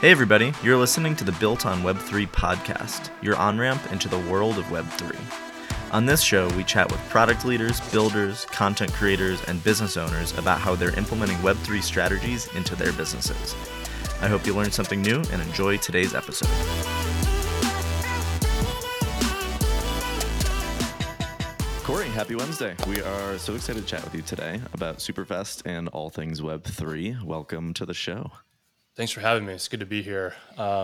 Hey everybody, you're listening to the Built on Web3 podcast, your on-ramp into the world of Web3. On this show, we chat with product leaders, builders, content creators, and business owners about how they're implementing Web3 strategies into their businesses. I hope you learned something new and enjoy today's episode. Corey, happy Wednesday. We are so excited to chat with you today about Superf3st and all things Web3. Welcome to the show. Thanks for having me. It's good to be here. I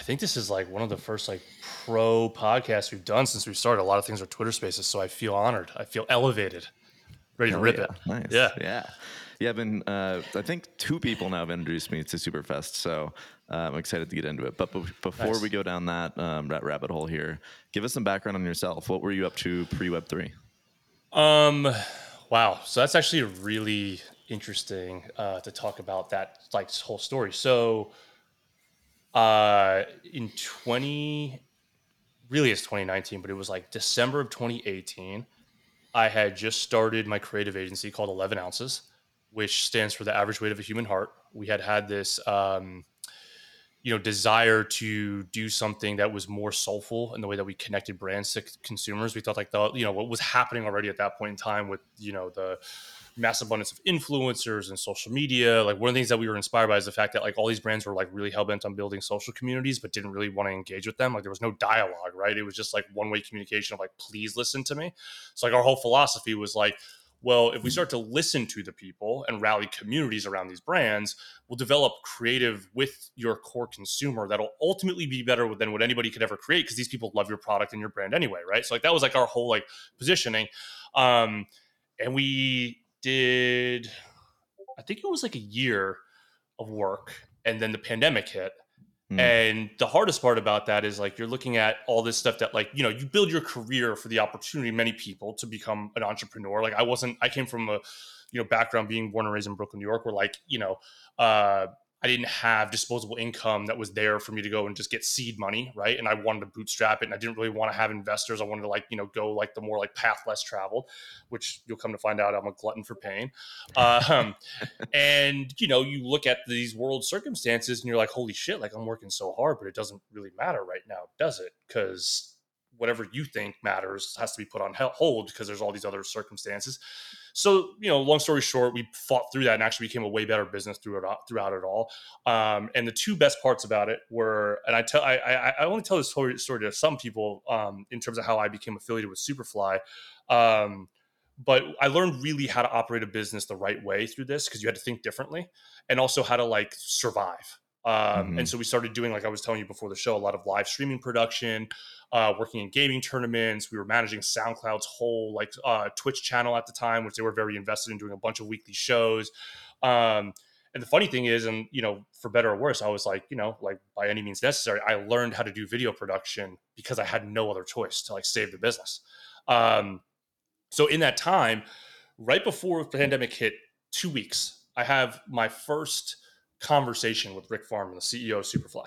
think this is like one of the first like pro podcasts we've done since we started. A lot of things are Twitter Spaces, so I feel honored. I feel elevated. Ready to rip it. Nice. Yeah. I've been. I think two people now have introduced me to Superf3st, so I'm excited to get into it. But before we go down that rabbit hole here, give us some background on yourself. What were you up to pre-Web3? Wow. So that's actually a really interesting to talk about that like whole story. So it's 2019, but it was like December of 2018. I had just started my creative agency called 11 Ounces, which stands for the average weight of a human heart. We had this, desire to do something that was more soulful in the way that we connected brands to consumers. We thought like what was happening already at that point in time with, the mass abundance of influencers and social media. Like one of the things that we were inspired by is the fact that like all these brands were like really hell-bent on building social communities, but didn't really want to engage with them. Like there was no dialogue, right? It was just like one-way communication of like, please listen to me. So like our whole philosophy was like, well, if we start to listen to the people and rally communities around these brands, we'll develop creative with your core consumer that'll ultimately be better than what anybody could ever create because these people love your product and your brand anyway, right? So like that was like our whole like positioning. And we did, I think it was like a year of work, and then the pandemic hit. And the hardest part about that is like, you're looking at all this stuff that like, you build your career for the opportunity, many people to become an entrepreneur. Like I came from a, background being born and raised in Brooklyn, New York, where like, I didn't have disposable income that was there for me to go and just get seed money, right? And I wanted to bootstrap it, and I didn't really want to have investors. I wanted to go like the more like path less traveled, which you'll come to find out I'm a glutton for pain. And you look at these world circumstances and you're like, holy shit, like I'm working so hard, but it doesn't really matter right now, does it? Because whatever you think matters has to be put on hold because there's all these other circumstances. So, long story short, we fought through that and actually became a way better business throughout it all. And the two best parts about it were, and I only tell this story to some people in terms of how I became affiliated with Superfly. But I learned really how to operate a business the right way through this, because you had to think differently, and also how to like survive. And so we started doing, like I was telling you before the show, a lot of live streaming production, working in gaming tournaments. We were managing SoundCloud's whole Twitch channel at the time, which they were very invested in, doing a bunch of weekly shows. And the funny thing is, and for better or worse, I was like, by any means necessary, I learned how to do video production because I had no other choice to like save the business. So in that time, right before the pandemic hit, 2 weeks, I have my first conversation with Rick Farman, the CEO of Superfly.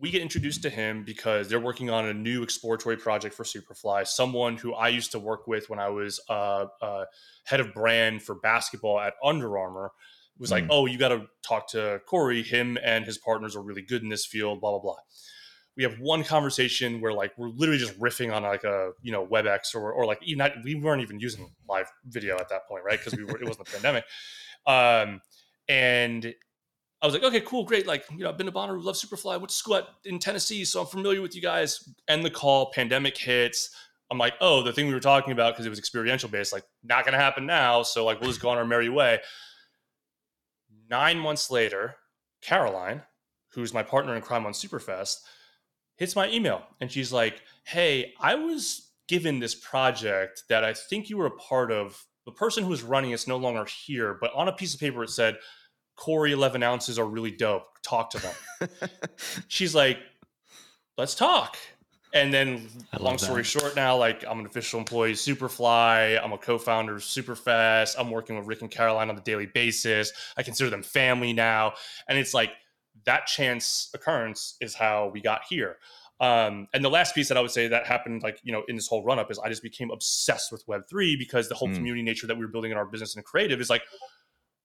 We get introduced to him because they're working on a new exploratory project for Superfly, someone who I used to work with when I was head of brand for basketball at Under Armour. It was like, oh, you got to talk to Corey. Him and his partners are really good in this field, blah, blah, blah. We have one conversation where like we're literally just riffing on like a WebEx or like even we weren't even using live video at that point, right? Because it wasn't a pandemic. And I was like, okay, cool, great. Like, I've been to Bonnaroo, love Superfly, went to school in Tennessee, so I'm familiar with you guys. End the call, pandemic hits. I'm like, oh, the thing we were talking about, because it was experiential based, like not going to happen now. So like, we'll just go on our merry way. 9 months later, Caroline, who's my partner in crime on Superf3st, hits my email. And she's like, hey, I was given this project that I think you were a part of. The person who was running it's no longer here, but on a piece of paper, it said, Corey, 11 Ounces are really dope. Talk to them. She's like, let's talk. And then long story short now, like I'm an official employee, Superfly. I'm a co-founder of Superf3st. I'm working with Rick and Caroline on a daily basis. I consider them family now. And it's like that chance occurrence is how we got here. And the last piece that I would say that happened, in this whole run up is I just became obsessed with Web3 because the whole community nature that we were building in our business and creative is like,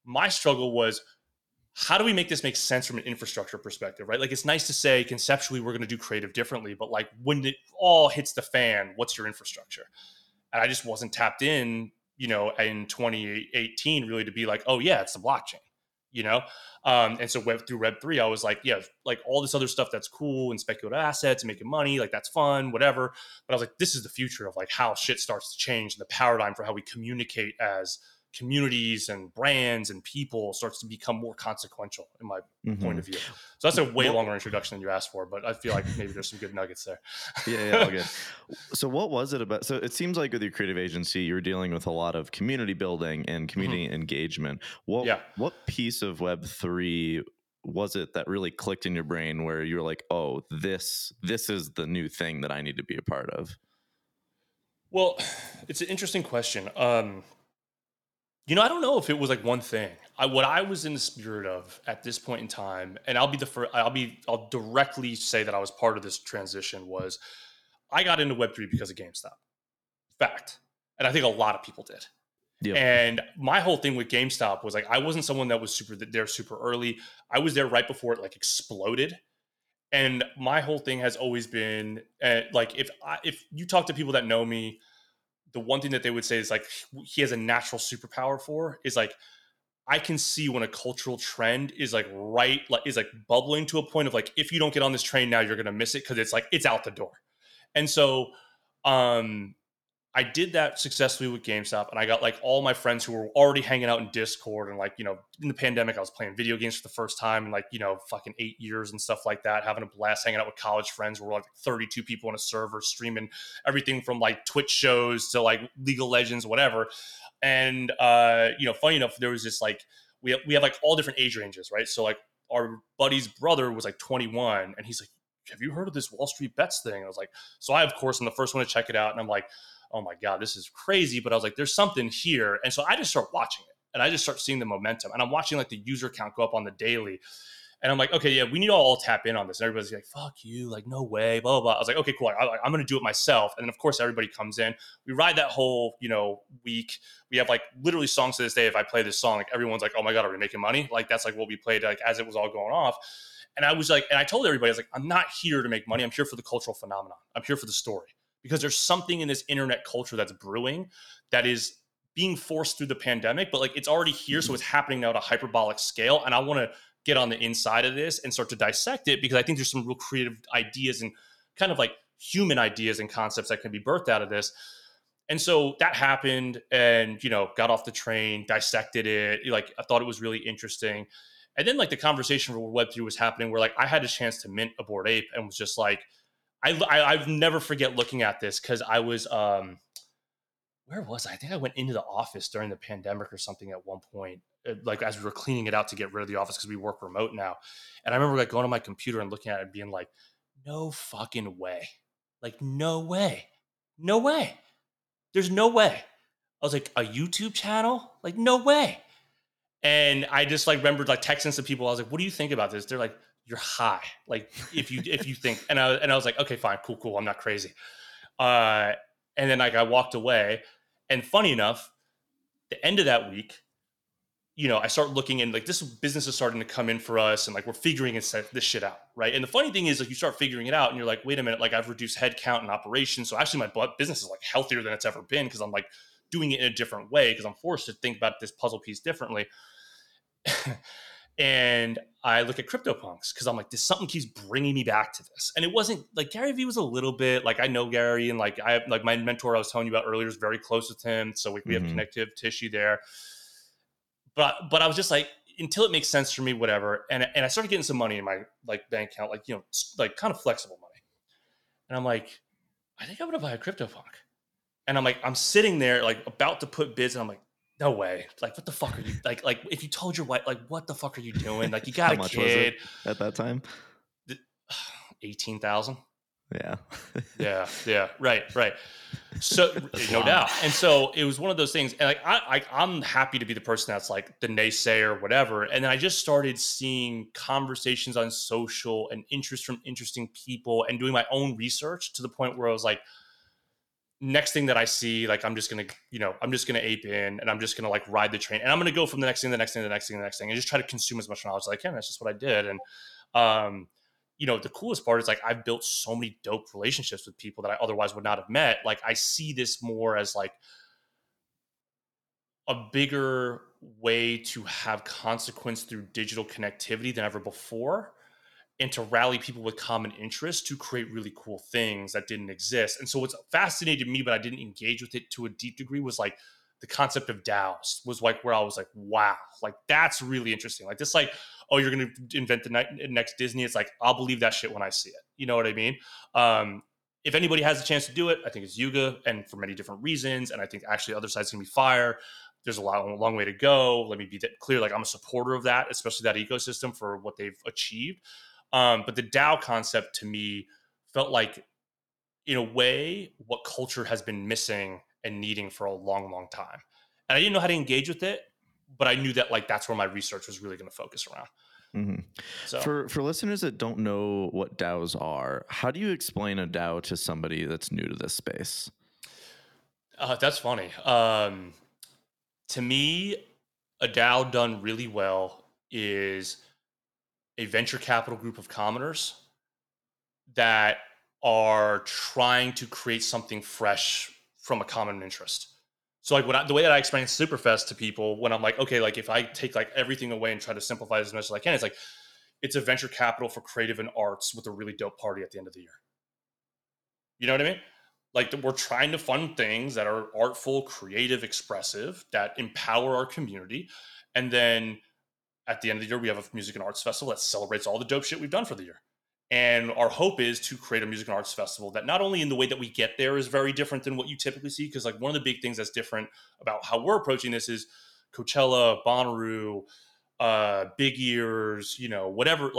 my struggle was how do we make this make sense from an infrastructure perspective, right? Like, it's nice to say conceptually we're going to do creative differently, but like when it all hits the fan, what's your infrastructure? And I just wasn't tapped in, you know, in 2018 really to be like, oh yeah, it's the blockchain, you know? And so through Web3, I was like, yeah, like all this other stuff that's cool and speculative assets and making money, like that's fun, whatever. But I was like, this is the future of like how shit starts to change, and the paradigm for how we communicate as communities and brands and people starts to become more consequential in my point of view. So that's a way longer introduction than you asked for, but I feel like maybe there's some good nuggets there. Yeah, all good. So what was it about? So it seems like with your creative agency, you're dealing with a lot of community building and community engagement. What piece of Web3 was it that really clicked in your brain where you were like, oh, this is the new thing that I need to be a part of? Well, it's an interesting question. You know, I don't know if it was like one thing. What I was in the spirit of at this point in time, and I'll be the first, I'll directly say that I was part of this transition, was I got into Web3 because of GameStop. Fact. And I think a lot of people did. Yep. And my whole thing with GameStop was like, I wasn't someone that was super early. I was there right before it like exploded. And my whole thing has always been like, if you talk to people that know me, the one thing that they would say is like, he has a natural superpower for is like, I can see when a cultural trend is like, right, like is like bubbling to a point of like, if you don't get on this train now, you're going to miss it. Cause it's like, it's out the door. And so, I did that successfully with GameStop, and I got like all my friends who were already hanging out in Discord, and like, you know, in the pandemic, I was playing video games for the first time in like, you know, fucking 8 years and stuff like that, having a blast, hanging out with college friends where we're like 32 people on a server streaming everything from like Twitch shows to like League of Legends, whatever. And, you know, funny enough, there was this like, we have like all different age ranges, right? So like our buddy's brother was like 21, and he's like, have you heard of this Wall Street Bets thing? And I was like, so I, of course, am the first one to check it out. And I'm like, oh my God, this is crazy. But I was like, there's something here. And so I just start watching it, and I just start seeing the momentum, and I'm watching like the user count go up on the daily. And I'm like, okay, yeah, we need to all tap in on this. And everybody's like, fuck you, like, no way, blah, blah, blah. I was like, okay, cool. I'm going to do it myself. And then of course everybody comes in, we ride that whole, you know, week. We have like literally songs to this day. If I play this song, like everyone's like, oh my God, are we making money? Like that's like what we played like as it was all going off. And I was like, and I told everybody, I was like, I'm not here to make money. I'm here for the cultural phenomenon. I'm here for the story. Because there's something in this internet culture that's brewing that is being forced through the pandemic, but like it's already here. So it's happening now at a hyperbolic scale. And I want to get on the inside of this and start to dissect it, because I think there's some real creative ideas and kind of like human ideas and concepts that can be birthed out of this. And so that happened, and, you know, got off the train, dissected it. Like I thought it was really interesting. And then like the conversation where Web3 was happening, where like I had a chance to mint a Bored Ape, and was just like, I've never forget looking at this, because I was, where was I? I think I went into the office during the pandemic or something at one point, like as we were cleaning it out to get rid of the office because we work remote now. And I remember like going on my computer and looking at it and being like, no fucking way. Like, no way. No way. There's no way. I was like, a YouTube channel? Like, no way. And I just like remembered like texting some people. I was like, what do you think about this? They're like, you're high. Like if you think, and I was like, okay, fine, cool. I'm not crazy. And then like I walked away, and funny enough, the end of that week, you know, I start looking in like this business is starting to come in for us, and like we're figuring this shit out. Right. And the funny thing is like you start figuring it out and you're like, wait a minute, like I've reduced headcount and operations. So actually my business is like healthier than it's ever been, because I'm like doing it in a different way, because I'm forced to think about this puzzle piece differently. And I look at CryptoPunks, because I'm like, this something keeps bringing me back to this. And it wasn't like Gary Vee was a little bit like, I know Gary, and like I have like my mentor I was telling you about earlier is very close with him, so we have connective tissue there. But I was just like, until it makes sense for me, whatever. And I started getting some money in my like bank account, like, you know, like kind of flexible money. And I'm like, I think I'm gonna buy a CryptoPunk. And I'm like, I'm sitting there like about to put bids, and I'm like, no way. Like, what the fuck are you like if you told your wife, like, what the fuck are you doing? Like, you got How a much kid was it at that time? 18,000. Yeah. Yeah. Right. So no doubt. And so it was one of those things. And like, I'm happy to be the person that's like the naysayer, whatever. And then I just started seeing conversations on social and interest from interesting people, and doing my own research to the point where I was like, next thing that I see, like, I'm just going to, you know, I'm just going to ape in and I'm just going to like ride the train and I'm going to go from the next thing, to the next thing, to the next thing, to the next thing, and just try to consume as much knowledge as I can. That's just what I did. And, you know, the coolest part is like, I've built so many dope relationships with people that I otherwise would not have met. Like, I see this more as like a bigger way to have consequence through digital connectivity than ever before, and to rally people with common interests to create really cool things that didn't exist. And so what's fascinated me, but I didn't engage with it to a deep degree, was like the concept of DAOs was like where I was like, wow, like that's really interesting. Like this, like, oh, you're going to invent the next Disney. It's like, I'll believe that shit when I see it. You know what I mean? If anybody has a chance to do it, I think it's Yuga, and for many different reasons. And I think actually other side's going to be fire. There's a long way to go. Let me be clear. Like, I'm a supporter of that, especially that ecosystem for what they've achieved. But the DAO concept to me felt like, in a way, what culture has been missing and needing for a long, long time. And I didn't know how to engage with it, but I knew that like that's where my research was really going to focus around. Mm-hmm. So, for listeners that don't know what DAOs are, how do you explain a DAO to somebody that's new to this space? That's funny. To me, a DAO done really well is a venture capital group of commoners that are trying to create something fresh from a common interest. So like the way that I explain Superf3st to people, when I'm like, okay, like if I take like everything away and try to simplify it as much as I can, it's like, it's a venture capital for creative and arts with a really dope party at the end of the year. You know what I mean? Like, we're trying to fund things that are artful, creative, expressive, that empower our community. And then at the end of the year, we have a music and arts festival that celebrates all the dope shit we've done for the year. And our hope is to create a music and arts festival that not only in the way that we get there is very different than what you typically see, because like one of the big things that's different about how we're approaching this is Coachella, Bonnaroo, Big Ears, you know, whatever,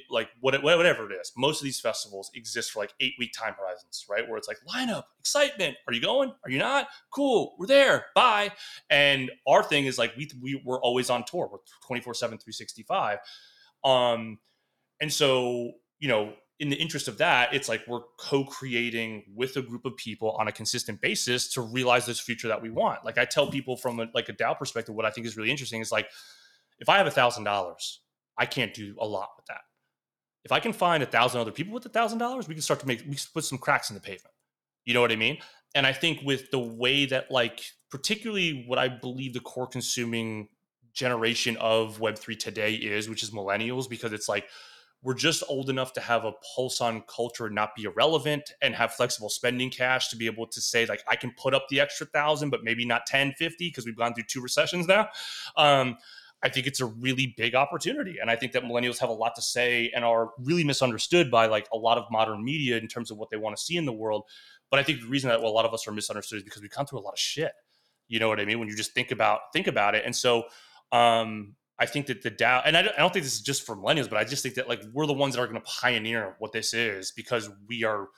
whatever it is. Most of these festivals exist for like 8-week time horizons, right? Where it's like lineup, excitement. Are you going? Are you not? Cool. We're there. Bye. And our thing is like, we're always on tour. We're 24/7, 365. And so, you know, in the interest of that, it's like we're co-creating with a group of people on a consistent basis to realize this future that we want. Like I tell people from a DAO perspective, what I think is really interesting is like, if I have $1,000, I can't do a lot with that. If I can find 1,000 other people with $1,000, we can start to put some cracks in the pavement. You know what I mean? And I think with the way that like, particularly what I believe the core consuming generation of Web3 today is, which is millennials, because it's like, we're just old enough to have a pulse on culture and not be irrelevant and have flexible spending cash to be able to say like, I can put up the extra 1,000, but maybe not 10, 50, because we've gone through 2 recessions now. I think it's a really big opportunity. And I think that millennials have a lot to say and are really misunderstood by like a lot of modern media in terms of what they want to see in the world. But I think the reason that a lot of us are misunderstood is because we've gone through a lot of shit. You know what I mean? When you just think about it. And so I think that the DAO, and I don't think this is just for millennials, but I just think that like we're the ones that are going to pioneer what this is, because we are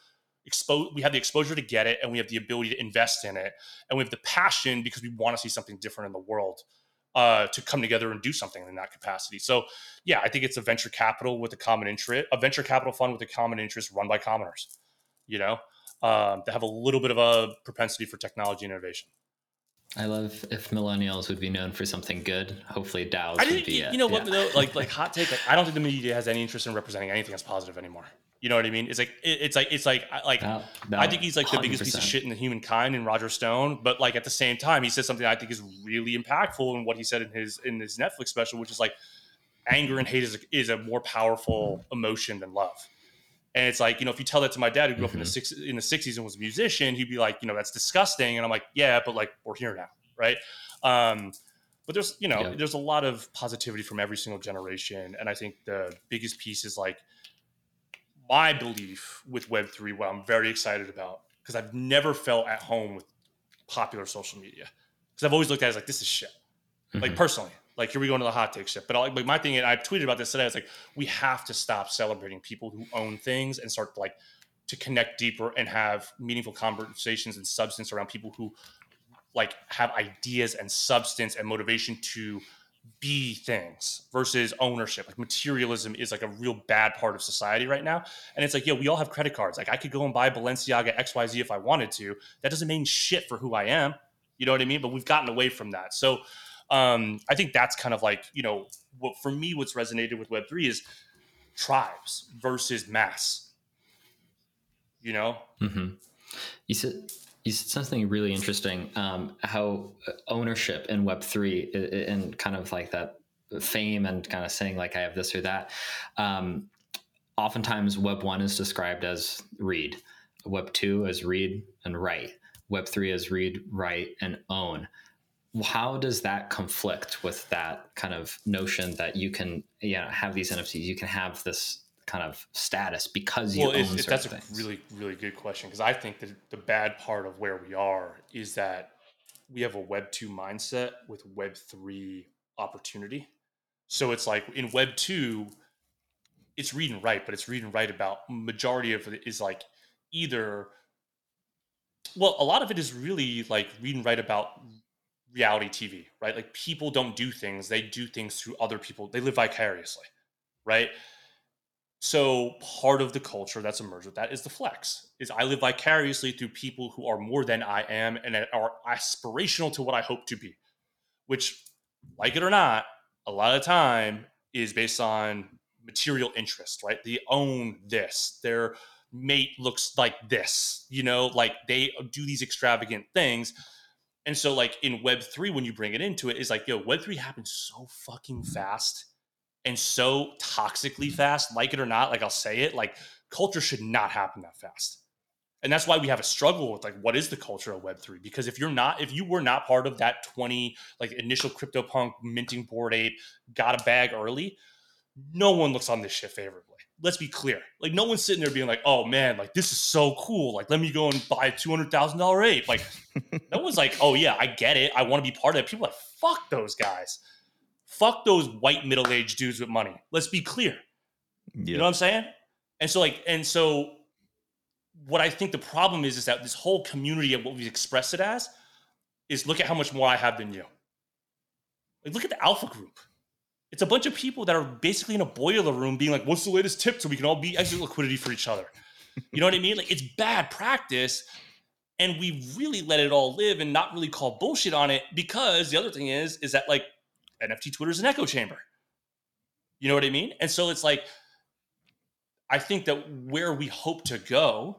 we have the exposure to get it, and we have the ability to invest in it, and we have the passion because we want to see something different in the world. To come together and do something in that capacity. So yeah, I think it's a venture capital with a common interest, a venture capital fund with a common interest run by commoners, you know, that have a little bit of a propensity for technology and innovation. I love if millennials would be known for something good. Hopefully DAOs would be it. You know what, though, like hot take, like I don't think the media has any interest in representing anything that's positive anymore. You know what I mean? It's like, no, I think he's like 100%. The biggest piece of shit in the humankind in Roger Stone. But like at the same time, he said something I think is really impactful in what he said in his Netflix special, which is like anger and hate is a more powerful emotion than love. And it's like, you know, if you tell that to my dad who grew up in the 60s and was a musician, he'd be like, you know, that's disgusting. And I'm like, yeah, but like we're here now. Right. But there's, you know, there's a lot of positivity from every single generation. And I think the biggest piece is like, my belief with Web3, what I'm very excited about, because I've never felt at home with popular social media, because I've always looked at it as like, this is shit. Mm-hmm. Like personally, like here we go into the hot take shit. But like my thing, and I tweeted about this today, it's like, we have to stop celebrating people who own things and start like to connect deeper and have meaningful conversations and substance around people who like have ideas and substance and motivation to be things versus ownership. Like materialism is like a real bad part of society right now. And it's like, yo, we all have credit cards. Like I could go and buy Balenciaga XYZ if I wanted to. That doesn't mean shit for who I am. You know what I mean? But we've gotten away from that. So I think that's kind of like, you know, what for me, what's resonated with Web3 is tribes versus mass, you know? Mm-hmm. You said something really interesting, how ownership in Web3 and kind of like that fame and kind of saying like I have this or that. Oftentimes Web1 is described as read, Web2 as read and write, Web3 as read, write, and own. How does that conflict with that kind of notion that you can, you know, have these NFTs, you can have this kind of status because you own certain things? That's a really, really good question, because I think that the bad part of where we are is that we have a Web 2 mindset with Web 3 opportunity. So it's like in Web 2, it's read and write, but it's read and write about majority of it is like either, well, a lot of it is really like read and write about reality TV, right? Like people don't do things. They do things through other people. They live vicariously, right? So part of the culture that's emerged with that is the flex, is I live vicariously through people who are more than I am and that are aspirational to what I hope to be, which, like it or not, a lot of time is based on material interest, right? They own this. Their mate looks like this, you know, like they do these extravagant things. And so like in Web3, when you bring it into it, it's like, yo, Web3 happens so fucking fast and so toxically fast, like it or not, like I'll say it, like culture should not happen that fast. And that's why we have a struggle with like, what is the culture of Web3? Because if you were not part of that initial CryptoPunk minting Bored Ape, got a bag early, no one looks on this shit favorably. Let's be clear. Like no one's sitting there being like, oh man, like this is so cool. Like, let me go and buy a $200,000 ape. Like no one's like, oh yeah, I get it. I want to be part of it. People are like, fuck those guys. Fuck those white middle-aged dudes with money. Let's be clear. Yep. You know what I'm saying? And so what I think the problem is that this whole community of what we've expressed it as is look at how much more I have than you. Like look at the alpha group. It's a bunch of people that are basically in a boiler room being like, what's the latest tip so we can all be exit liquidity for each other? You know what I mean? Like it's bad practice. And we really let it all live and not really call bullshit on it, because the other thing is that like, NFT Twitter is an echo chamber. You know what I mean? And so it's like, I think that where we hope to go,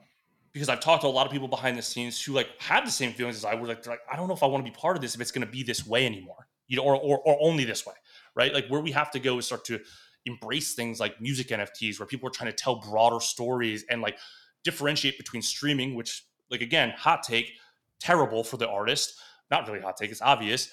because I've talked to a lot of people behind the scenes who like have the same feelings as I would, like, they're like, I don't know if I want to be part of this, if it's going to be this way anymore, you know, or only this way, right? Like where we have to go is start to embrace things like music NFTs, where people are trying to tell broader stories and like differentiate between streaming, which like, again, hot take, terrible for the artist, not really hot take, it's obvious,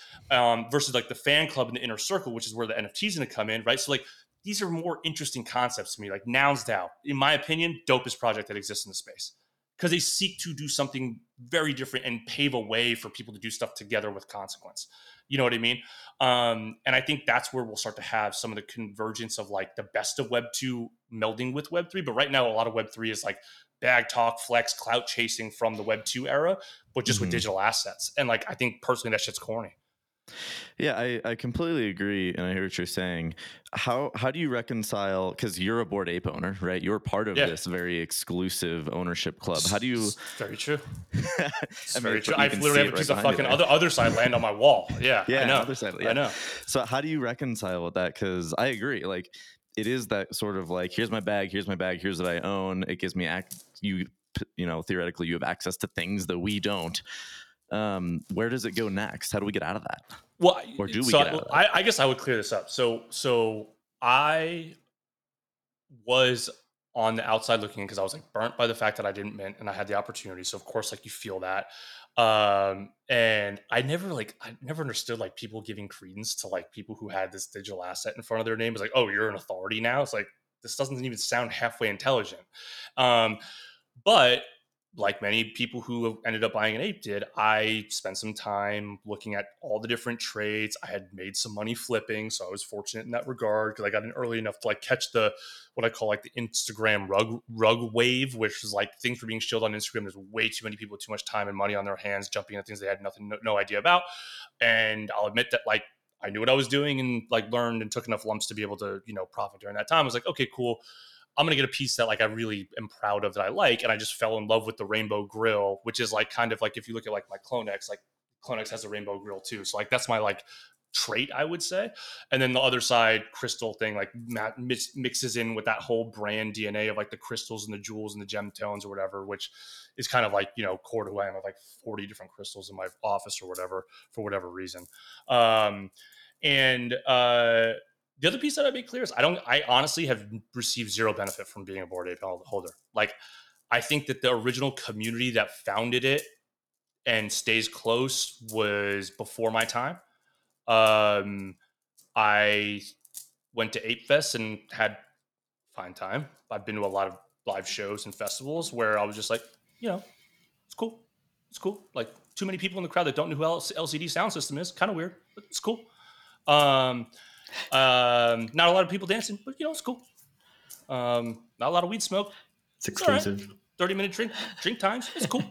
versus like the fan club and the inner circle, which is where the NFT is going to come in, right? So like, these are more interesting concepts to me, like Nouns DAO, in my opinion, dopest project that exists in the space, because they seek to do something very different and pave a way for people to do stuff together with consequence. You know what I mean? And I think that's where we'll start to have some of the convergence of like the best of Web 2 melding with Web 3. But right now, a lot of Web 3 is like bag talk, flex, clout chasing from the Web 2 era, but just with digital assets. And like, I think personally, that shit's corny. Yeah, I completely agree. And I hear what you're saying. How do you reconcile, because you're a Bored Ape owner, right? You're part of this very exclusive ownership club. How do you... It's very true. It's very true. I literally have a piece of fucking other side land on my wall. Yeah, I know. Other side, yeah. I know. So how do you reconcile with that? Because I agree. Like, it is that sort of like, here's my bag, here's what I own. It gives me, you know, theoretically you have access to things that we don't. Where does it go next? How do we get out of that? Well, or do we get out of that? I guess I would clear this up. So I was on the outside looking in because I was like burnt by the fact that I didn't mint and I had the opportunity. So of course, like you feel that. And I never understood like people giving credence to like people who had this digital asset in front of their name. It's like, oh, you're an authority now. It's like, this doesn't even sound halfway intelligent. But like many people who have ended up buying an ape did, I spent some time looking at all the different trades. I had made some money flipping, so I was fortunate in that regard because I got in early enough to like catch the what I call like the Instagram rug wave, which was like things were being shielded on Instagram. There's way too many people with too much time and money on their hands jumping at things they had no idea about. And I'll admit that like I knew what I was doing and like learned and took enough lumps to be able to, you know, profit during that time. I was like, okay, cool. I'm going to get a piece that like I really am proud of that I like. And I just fell in love with the rainbow grill, which is like kind of like if you look at like my Clonex, like Clonex has a rainbow grill too. So like that's my like trait, I would say. And then the other side crystal thing like mixes in with that whole brand DNA of like the crystals and the jewels and the gemstones or whatever, which is kind of like, you know, core to who I am. I have like 40 different crystals in my office or whatever, for whatever reason. The other piece that I'd be clear is I honestly have received zero benefit from being a Bored Ape holder. Like, I think that the original community that founded it and stays close was before my time. I went to Ape Fest and had a fine time. I've been to a lot of live shows and festivals where I was just like, you know, it's cool. It's cool. Like, too many people in the crowd that don't know who LCD Soundsystem is. Kind of weird, but it's cool. Not a lot of people dancing, but you know, it's cool. Not a lot of weed smoke. It's exclusive. Right. 30-minute drink times. It's cool.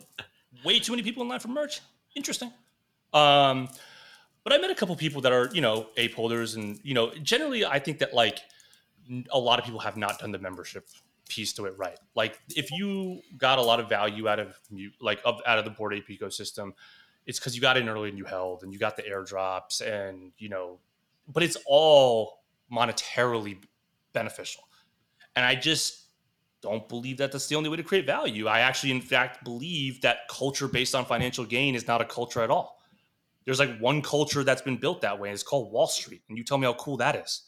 Way too many people in line for merch. Interesting. But I met a couple people that are, you know, ape holders and, you know, generally I think that like a lot of people have not done the membership piece to it right. Like if you got a lot of value out of the Bored Ape ecosystem, it's because you got in early and you held and you got the airdrops and, you know, but it's all monetarily beneficial. And I just don't believe that that's the only way to create value. I actually, in fact, believe that culture based on financial gain is not a culture at all. There's like one culture that's been built that way. And it's called Wall Street. And you tell me how cool that is.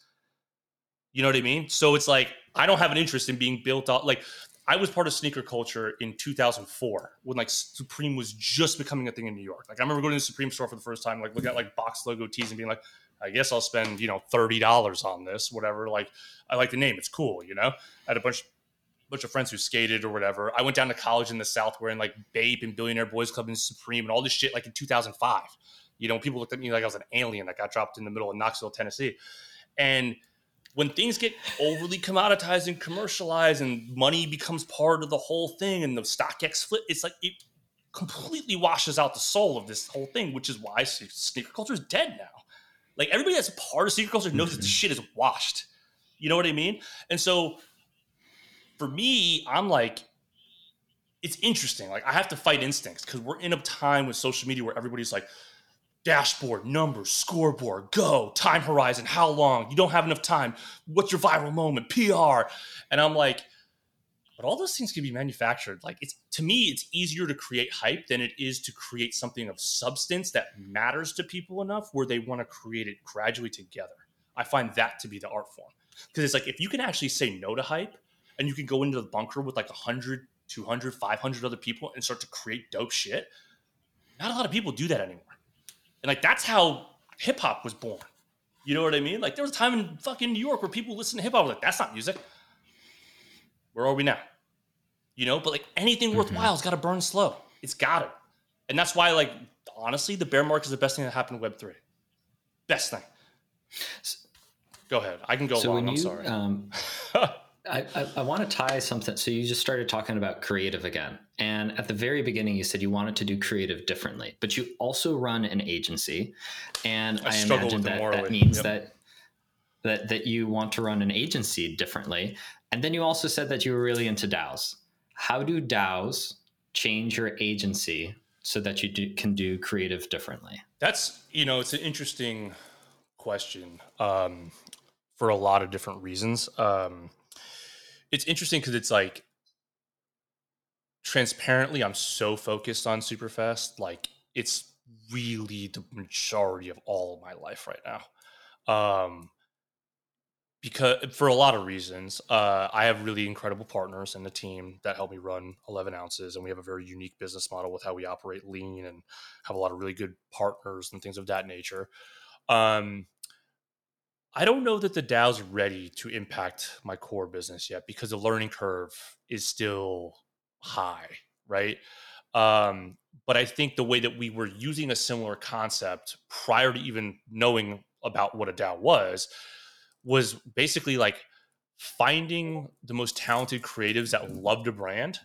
You know what I mean? So it's like, I don't have an interest in being built out. Like I was part of sneaker culture in 2004 when like Supreme was just becoming a thing in New York. Like I remember going to the Supreme store for the first time, like looking at like box logo tees and being like, I guess I'll spend, you know, $30 on this, whatever. Like, I like the name. It's cool, you know? I had a bunch of friends who skated or whatever. I went down to college in the South wearing, like, Bape and Billionaire Boys Club and Supreme and all this shit, like, in 2005. You know, people looked at me like I was an alien that got dropped in the middle of Knoxville, Tennessee. And when things get overly commoditized and commercialized and money becomes part of the whole thing and the StockX flip, it's like it completely washes out the soul of this whole thing, which is why sneaker culture is dead now. Like, everybody that's a part of sneaker culture knows that the shit is washed. You know what I mean? And so, for me, I'm like, it's interesting. Like, I have to fight instincts because we're in a time with social media where everybody's like, dashboard, numbers, scoreboard, go, time horizon, how long? You don't have enough time. What's your viral moment? PR. And I'm like, but all those things can be manufactured. Like, it's, to me, it's easier to create hype than it is to create something of substance that matters to people enough where they want to create it gradually together. I find that to be the art form. Because it's like, if you can actually say no to hype and you can go into the bunker with like 100, 200, 500 other people and start to create dope shit, not a lot of people do that anymore. And like, that's how hip hop was born. You know what I mean? Like, there was a time in fucking New York where people listened to hip hop. I was like, that's not music. Where are we now? You know, but like anything worthwhile has got to burn slow. It's got to. And that's why, like, honestly, the bear market is the best thing that happened to Web3. Best thing. Go ahead. I can go long. I'm sorry. I want to tie something. So you just started talking about creative again. And at the very beginning, you said you wanted to do creative differently, but you also run an agency. And I imagine that means that you want to run an agency differently. And then you also said that you were really into DAOs. How do DAOs change your agency so that you can do creative differently? That's, you know, it's an interesting question for a lot of different reasons. It's interesting because it's like, transparently, I'm so focused on Superf3st. Like, it's really the majority of all of my life right now. Because for a lot of reasons, I have really incredible partners in the team that help me run 11 Ounces. And we have a very unique business model with how we operate lean and have a lot of really good partners and things of that nature. I don't know that the DAO's ready to impact my core business yet because the learning curve is still high, right? But I think the way that we were using a similar concept prior to even knowing about what a DAO was basically like finding the most talented creatives that loved a brand,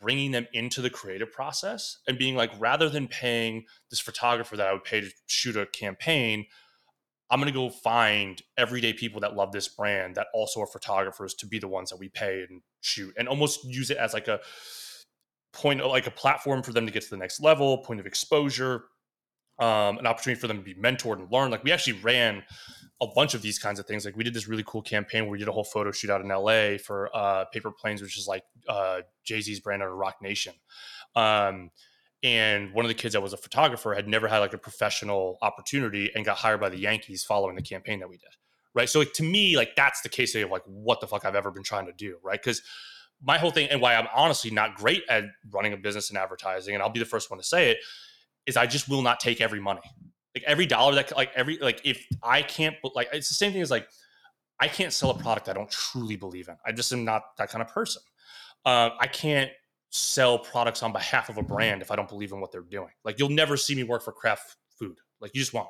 bringing them into the creative process and being like, rather than paying this photographer that I would pay to shoot a campaign, I'm going to go find everyday people that love this brand that also are photographers to be the ones that we pay and shoot, and almost use it as like a point, like a platform for them to get to the next level, point of exposure, an opportunity for them to be mentored and learn. Like we actually ran a bunch of these kinds of things. Like we did this really cool campaign where we did a whole photo shoot out in LA for Paper Planes, which is like Jay-Z's brand out of Rock Nation. And one of the kids that was a photographer had never had like a professional opportunity and got hired by the Yankees following the campaign that we did, right? So like, to me, like that's the case of like what the fuck I've ever been trying to do, right? Because my whole thing, and why I'm honestly not great at running a business and advertising, and I'll be the first one to say it, is I just will not take every money. Like every dollar that, like every, like if I can't, like it's the same thing as like, I can't sell a product I don't truly believe in. I just am not that kind of person. I can't sell products on behalf of a brand if I don't believe in what they're doing. Like you'll never see me work for Kraft food. Like you just won't.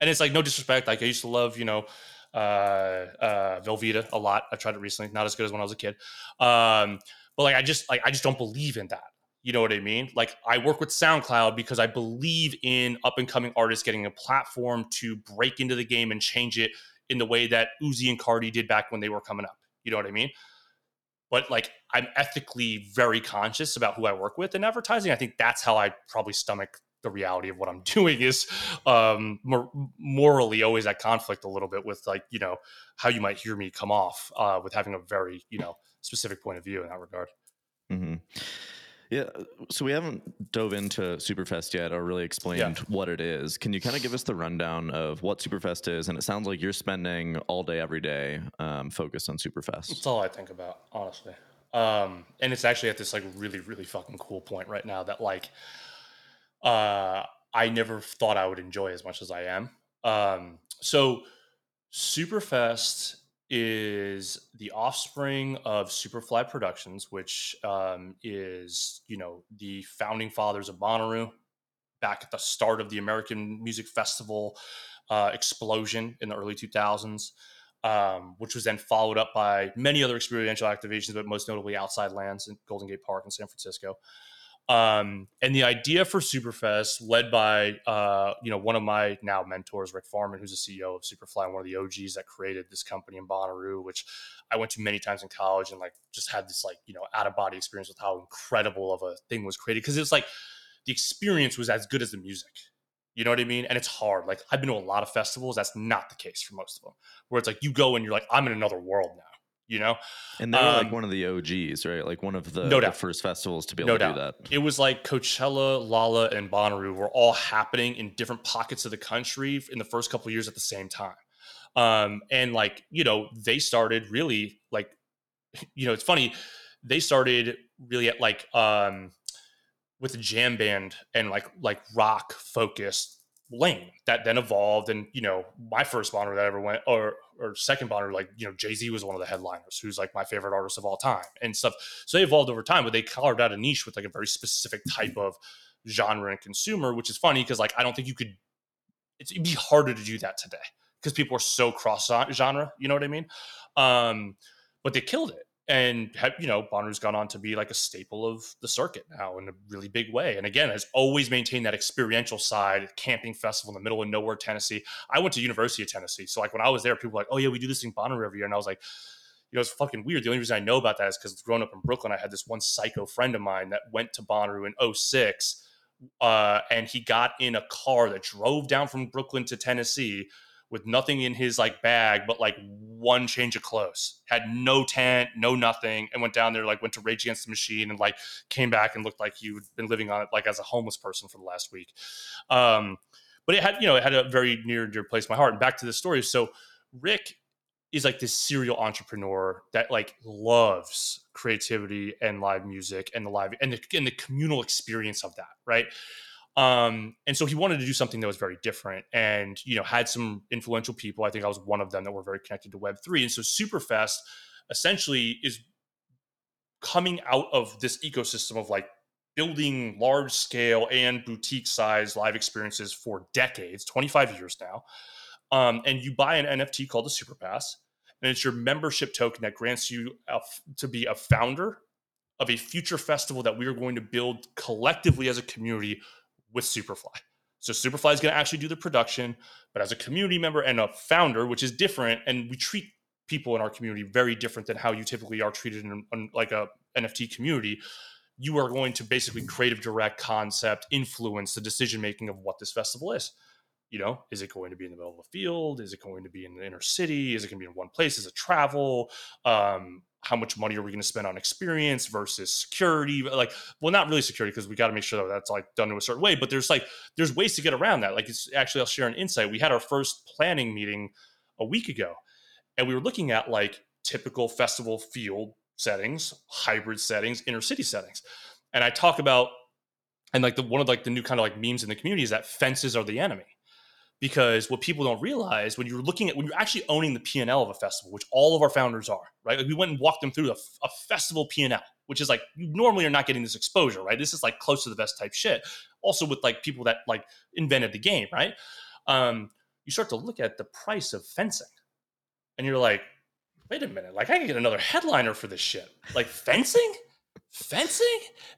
And it's like no disrespect. Like I used to love, you know, Velveeta a lot. I tried it recently, not as good as when I was a kid. But like I just don't believe in that. You know what I mean? Like I work with SoundCloud because I believe in up and coming artists getting a platform to break into the game and change it in the way that Uzi and Cardi did back when they were coming up. You know what I mean? But like I'm ethically very conscious about who I work with in advertising. I think that's how I probably stomach the reality of what I'm doing is morally always at conflict a little bit with like, you know, how you might hear me come off with having a very, you know, specific point of view in that regard. Mm-hmm. Yeah. So we haven't dove into Superf3st yet or really explained what it is. Can you kind of give us the rundown of what Superf3st is? And it sounds like you're spending all day, every day focused on Superf3st. That's all I think about, honestly. And it's actually at this like really, really fucking cool point right now that like I never thought I would enjoy as much as I am. So Superf3st is the offspring of Superfly Productions, which is, you know, the founding fathers of Bonnaroo back at the start of the American music festival explosion in the early 2000s, which was then followed up by many other experiential activations, but most notably Outside Lands in Golden Gate Park in San Francisco. And the idea for Superf3st, led by, you know, one of my now mentors, Rick Farman, who's the CEO of Superfly, and one of the OGs that created this company in Bonnaroo, which I went to many times in college and like just had this like, you know, out of body experience with how incredible of a thing was created. Cause it's like the experience was as good as the music, you know what I mean? And it's hard. Like I've been to a lot of festivals. That's not the case for most of them, where it's like, you go and you're like, I'm in another world now. You know, and they were like one of the OGs, right? Like one of the first festivals to be able to do that. It was like Coachella, Lala, and Bonnaroo were all happening in different pockets of the country in the first couple of years at the same time. And like, you know, they started really like, you know, it's funny. They started really at like with a jam band and like rock focused lane that then evolved. And, you know, my first Bonnaroo that I ever went or second Bonnaroo, like, you know, Jay-Z was one of the headliners who's like my favorite artist of all time and stuff. So they evolved over time, but they carved out a niche with like a very specific type of genre and consumer, which is funny because like I don't think you could, it'd be harder to do that today because people are so cross genre, you know what I mean? But they killed it. And, you know, Bonnaroo's gone on to be like a staple of the circuit now in a really big way. And again, has always maintained that experiential side, camping festival in the middle of nowhere, Tennessee. I went to University of Tennessee. So like when I was there, people were like, oh yeah, we do this thing Bonnaroo every year. And I was like, you know, it's fucking weird. The only reason I know about that is because growing up in Brooklyn, I had this one psycho friend of mine that went to Bonnaroo in 2006. And he got in a car that drove down from Brooklyn to Tennessee with nothing in his like bag, but like one change of clothes, had no tent, no nothing. And went down there, like went to Rage Against the Machine and like came back and looked like you'd been living on it, like as a homeless person for the last week. But it had, you know, it had a very near and dear place in my heart. And back to the story. So Rick is like this serial entrepreneur that like loves creativity and live music and the live and the communal experience of that. Right. And so he wanted to do something that was very different and, you know, had some influential people. I think I was one of them that were very connected to Web3. And so Superf3st essentially is coming out of this ecosystem of like building large scale and boutique size live experiences for decades, 25 years now. And you buy an NFT called the Superf3st, and it's your membership token that grants you to be a founder of a future festival that we are going to build collectively as a community with Superfly. So Superfly is going to actually do the production, but as a community member and a founder, which is different, and we treat people in our community very different than how you typically are treated in like a NFT community, you are going to basically creative direct concept, influence the decision-making of what this festival is. You know, is it going to be in the middle of the field? Is it going to be in the inner city? Is it going to be in one place? Is it travel? How much money are we going to spend on experience versus security? Like, well, not really security, because we got to make sure that that's like done to a certain way, but there's ways to get around that. Like, it's actually, I'll share an insight. We had our first planning meeting a week ago, and we were looking at like typical festival field settings, hybrid settings, inner city settings. And I talk about, and like one of like the new kind of like memes in the community is that fences are the enemy. Because what people don't realize when you're looking at, when you're actually owning the P&L of a festival, which all of our founders are, right? Like we went and walked them through a festival P&L, which is like, you normally are not getting this exposure, right? This is like close to the vest type shit. Also with like people that like invented the game, right? You start to look at the price of fencing and you're like, wait a minute, like I can get another headliner for this shit. Like fencing?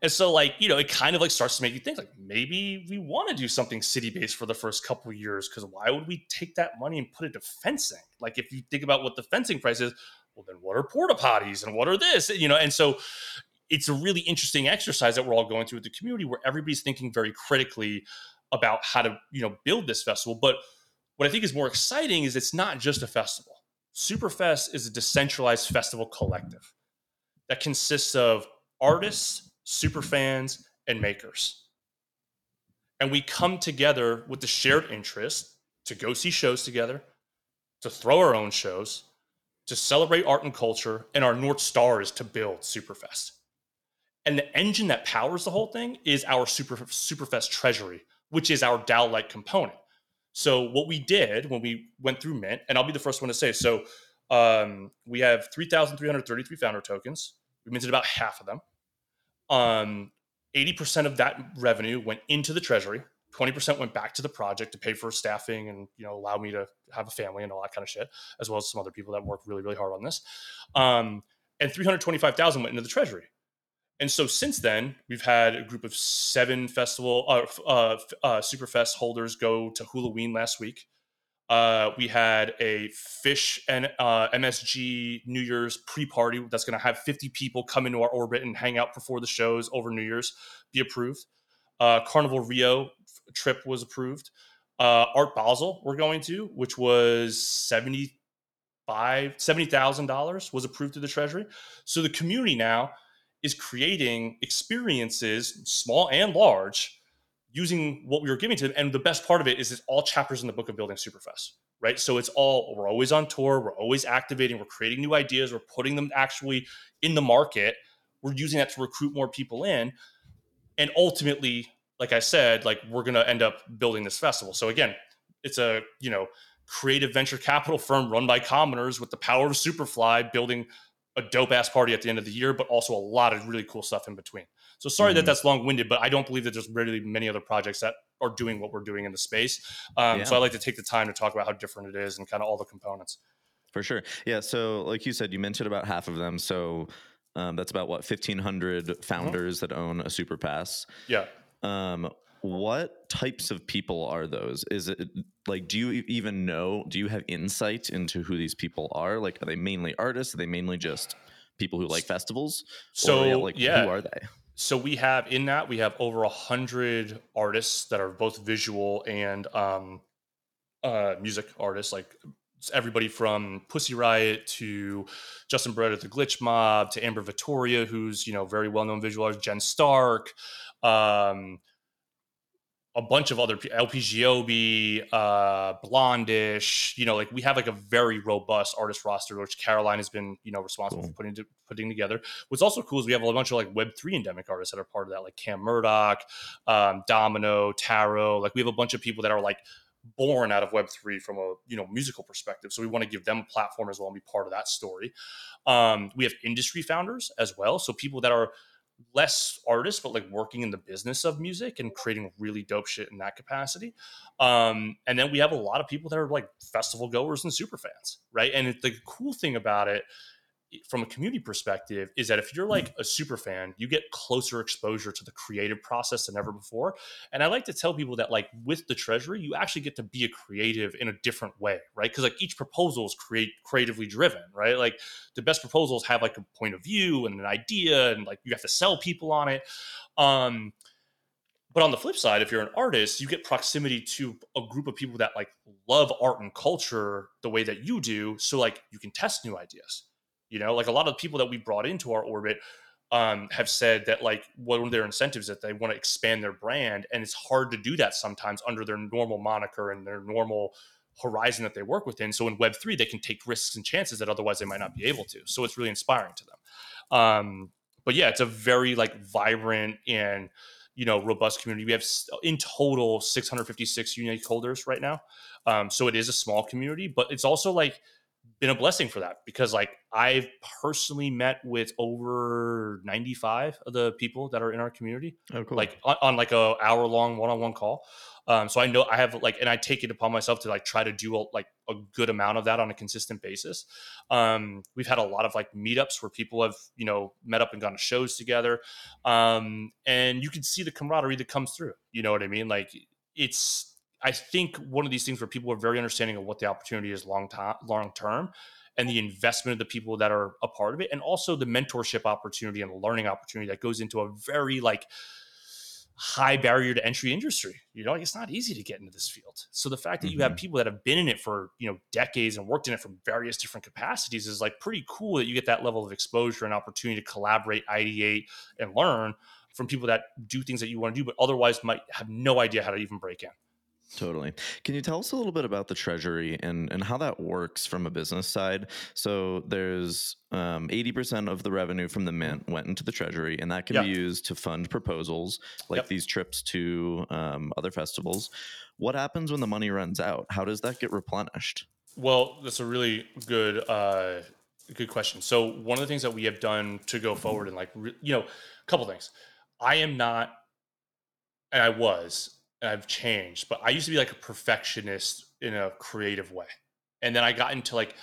And so like, you know, it kind of like starts to make you think like maybe we want to do something city-based for the first couple of years, because why would we take that money and put it to fencing? Like if you think about what the fencing price is, well then what are porta potties and what are this? You know, and so it's a really interesting exercise that we're all going through with the community where everybody's thinking very critically about how to, you know, build this festival. But what I think is more exciting is it's not just a festival. Superf3st is a decentralized festival collective that consists of artists, superfans, and makers. And we come together with the shared interest to go see shows together, to throw our own shows, to celebrate art and culture, and our North Star is to build Superf3st. And the engine that powers the whole thing is our Superf3st treasury, which is our DAO-like component. So what we did when we went through Mint, and I'll be the first one to say, so we have 3,333 founder tokens. We minted about half of them. 80% of that revenue went into the treasury. 20% went back to the project to pay for staffing and, you know, allow me to have a family and all that kind of shit, as well as some other people that worked really, really hard on this. And 325,000 went into the treasury. And so since then, we've had a group of 7 festival Superf3st holders go to Halloween last week. We had a Fish and MSG New Year's pre-party that's going to have 50 people come into our orbit and hang out before the shows over New Year's be approved. Carnival Rio trip was approved. Art Basel we're going to, which was $70,000 was approved through the treasury. So the community now is creating experiences, small and large, using what we were giving to them. And the best part of it is it's all chapters in the book of building Superf3st, right? So it's all, we're always on tour, we're always activating, we're creating new ideas, we're putting them actually in the market. We're using that to recruit more people in. And ultimately, like I said, like we're going to end up building this festival. So again, it's a, you know, creative venture capital firm run by commoners with the power of Superfly building a dope ass party at the end of the year, but also a lot of really cool stuff in between. So sorry that that's long-winded, but I don't believe that there's really many other projects that are doing what we're doing in the space. So I like to take the time to talk about how different it is and kind of all the components. For sure. Yeah. So like you said, you mentioned about half of them. So that's about what, 1,500 founders that own a Superf3st. Yeah. What types of people are those? Is it like, do you even know, do you have insight into who these people are? Like, are they mainly artists? Are they mainly just people who like festivals? So or, like, who are they? So we have in that, we have over 100 artists that are both visual and music artists, like everybody from Pussy Riot to Justin Barrett of the Glitch Mob to Amber Vittoria, who's, you know, very well-known visual artist, Jen Stark, a bunch of other LPGOB, Blondish, you know, like we have like a very robust artist roster, which Caroline has been, you know, responsible for putting together. What's also cool is we have a bunch of like Web3 endemic artists that are part of that, like Cam Murdoch, Domino, Taro. Like we have a bunch of people that are like born out of Web3 from a, you know, musical perspective. So we want to give them a platform as well and be part of that story. We have industry founders as well. So people that are less artists, but like working in the business of music and creating really dope shit in that capacity. And then we have a lot of people that are like festival goers and super fans, right? And it's the cool thing about it from a community perspective is that if you're like a super fan, you get closer exposure to the creative process than ever before. And I like to tell people that like with the treasury, you actually get to be a creative in a different way, right? Because like each proposal is creatively driven, right? Like the best proposals have like a point of view and an idea, and like you have to sell people on it. But on the flip side, if you're an artist, you get proximity to a group of people that like love art and culture the way that you do. So like you can test new ideas. You know, like a lot of people that we brought into our orbit have said that like one of their incentives that they want to expand their brand. And it's hard to do that sometimes under their normal moniker and their normal horizon that they work within. So in Web3, they can take risks and chances that otherwise they might not be able to. So it's really inspiring to them. But yeah, it's a very like vibrant and, you know, robust community. We have in total 656 unique holders right now. So it is a small community, but it's also like been a blessing for that, because like I've personally met with over 95 of the people that are in our community, like on like a hour long one-on-one call. So I know I have like, and I take it upon myself to like try to do like a good amount of that on a consistent basis. We've had a lot of like meetups where people have, you know, met up and gone to shows together. And you can see the camaraderie that comes through, you know what I mean? Like it's, I think one of these things where people are very understanding of what the opportunity is long term and the investment of the people that are a part of it, and also the mentorship opportunity and the learning opportunity that goes into a very like high barrier to entry industry. You know, like it's not easy to get into this field. So the fact that you have people that have been in it for, you know, decades and worked in it from various different capacities is like pretty cool that you get that level of exposure and opportunity to collaborate, ideate, and learn from people that do things that you want to do, but otherwise might have no idea how to even break in. Totally. Can you tell us a little bit about the treasury and how that works from a business side? So there's 80% of the revenue from the mint went into the treasury, and that can be used to fund proposals like these trips to other festivals. What happens when the money runs out? How does that get replenished? Well, that's a really good good question. So one of the things that we have done to go forward and like, you know, a couple things. I am not, and I was, and I've changed, but I used to be like a perfectionist in a creative way. And then I got into like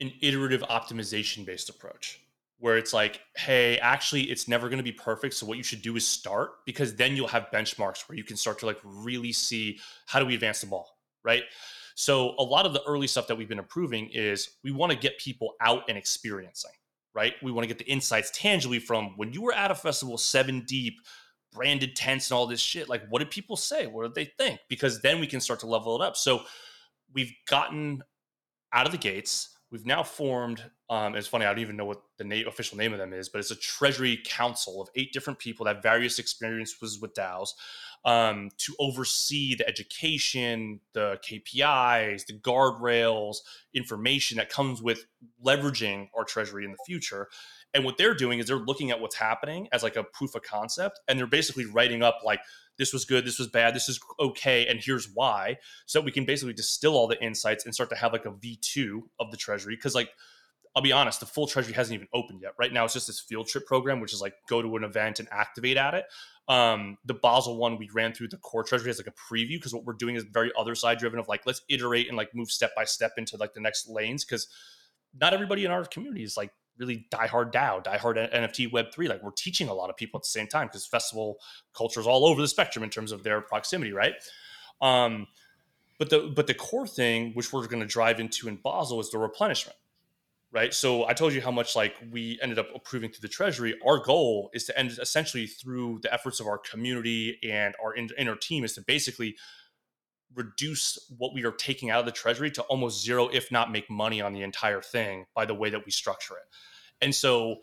an iterative optimization based approach where it's like, hey, actually it's never going to be perfect. So what you should do is start, because then you'll have benchmarks where you can start to like really see how do we advance the ball, right? So a lot of the early stuff that we've been improving is we want to get people out and experiencing, right? We want to get the insights tangibly from when you were at a festival 7 deep, branded tents and all this shit. Like, what did people say? What did they think? Because then we can start to level it up. So we've gotten out of the gates. We've now formed, it's funny, I don't even know what the official name of them is, but it's a treasury council of 8 different people that have various experiences with DAOs to oversee the education, the KPIs, the guardrails, information that comes with leveraging our treasury in the future. And what they're doing is they're looking at what's happening as like a proof of concept. And they're basically writing up like, this was good, this was bad, this is okay, and here's why. So we can basically distill all the insights and start to have like a V2 of the treasury. Cause like, I'll be honest, the full treasury hasn't even opened yet. Right now it's just this field trip program, which is like go to an event and activate at it. The Basel one, we ran through the core treasury as like a preview. Cause what we're doing is very other side driven of like, let's iterate and like move step by step into like the next lanes. Cause not everybody in our community is like really diehard DAO, diehard NFT Web3. Like we're teaching a lot of people at the same time because festival culture is all over the spectrum in terms of their proximity, right? But the core thing, which we're going to drive into in Basel, is the replenishment, right? So I told you how much like we ended up approving through the treasury. Our goal is to end essentially through the efforts of our community and our inner team is to basically reduce what we are taking out of the treasury to almost zero, if not make money on the entire thing by the way that we structure it. And so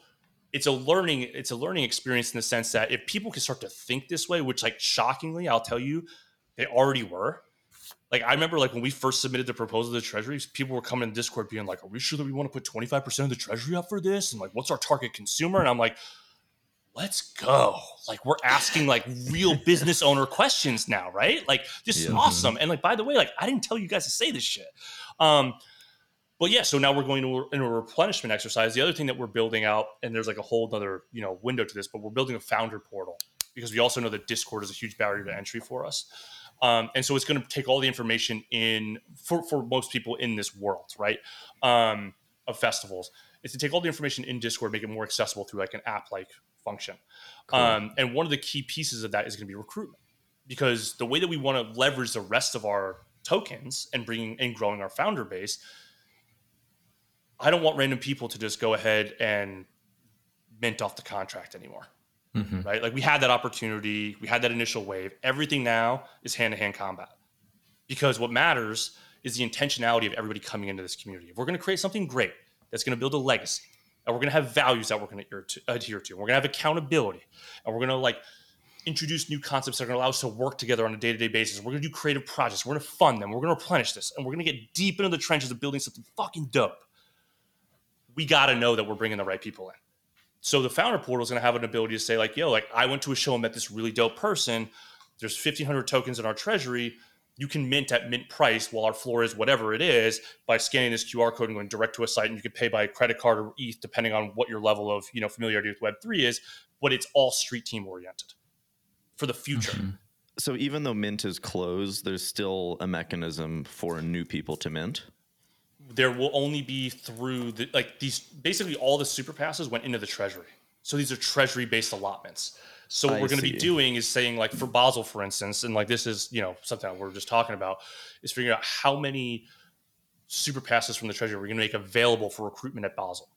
it's a learning experience in the sense that if people can start to think this way, which like shockingly, I'll tell you, they already were. Like I remember like when we first submitted the proposal to the treasury, people were coming in Discord being like, are we sure that we want to put 25% of the treasury up for this? And like, what's our target consumer? And I'm like, let's go. Like we're asking like real business owner questions now, right? Like this is awesome. And like, by the way, like I didn't tell you guys to say this shit. But yeah, so now we're going to in a replenishment exercise. The other thing that we're building out, and there's like a whole other, you know, window to this, but we're building a founder portal because we also know that Discord is a huge barrier to entry for us. And so it's going to take all the information in for most people in this world, right? Of festivals. is to take all the information in Discord, make it more accessible through like an app-like function. Cool. And one of the key pieces of that is going to be recruitment, because the way that we want to leverage the rest of our tokens and bringing and growing our founder base, I don't want random people to just go ahead and mint off the contract anymore. Mm-hmm. Right? Like we had that opportunity. We had that initial wave. Everything now is hand-to-hand combat, because what matters is the intentionality of everybody coming into this community. If we're going to create something great, that's going to build a legacy, and we're going to have values that we're going to adhere to, and we're going to have accountability, and we're going to like introduce new concepts that are going to allow us to work together on a day-to-day basis. We're going to do creative projects. We're going to fund them. We're going to replenish this, and we're going to get deep into the trenches of building something fucking dope. We got to know that we're bringing the right people in. So the founder portal is going to have an ability to say like, yo, like I went to a show and met this really dope person. There's 1,500 tokens in our treasury. You can mint at mint price while our floor is whatever it is by scanning this QR code and going direct to a site. And you can pay by credit card or ETH, depending on what your level of, you know, familiarity with Web3 is, but it's all street team oriented for the future. Mm-hmm. So even though mint is closed, there's still a mechanism for new people to mint. There will only be through the, like these, basically all the super passes went into the treasury. So these are treasury based allotments. So what we're going to be doing is saying like for Basel, for instance, and like, this is, you know, something we're just talking about is figuring out how many super passes from the treasury we're going to make available for recruitment at Basel.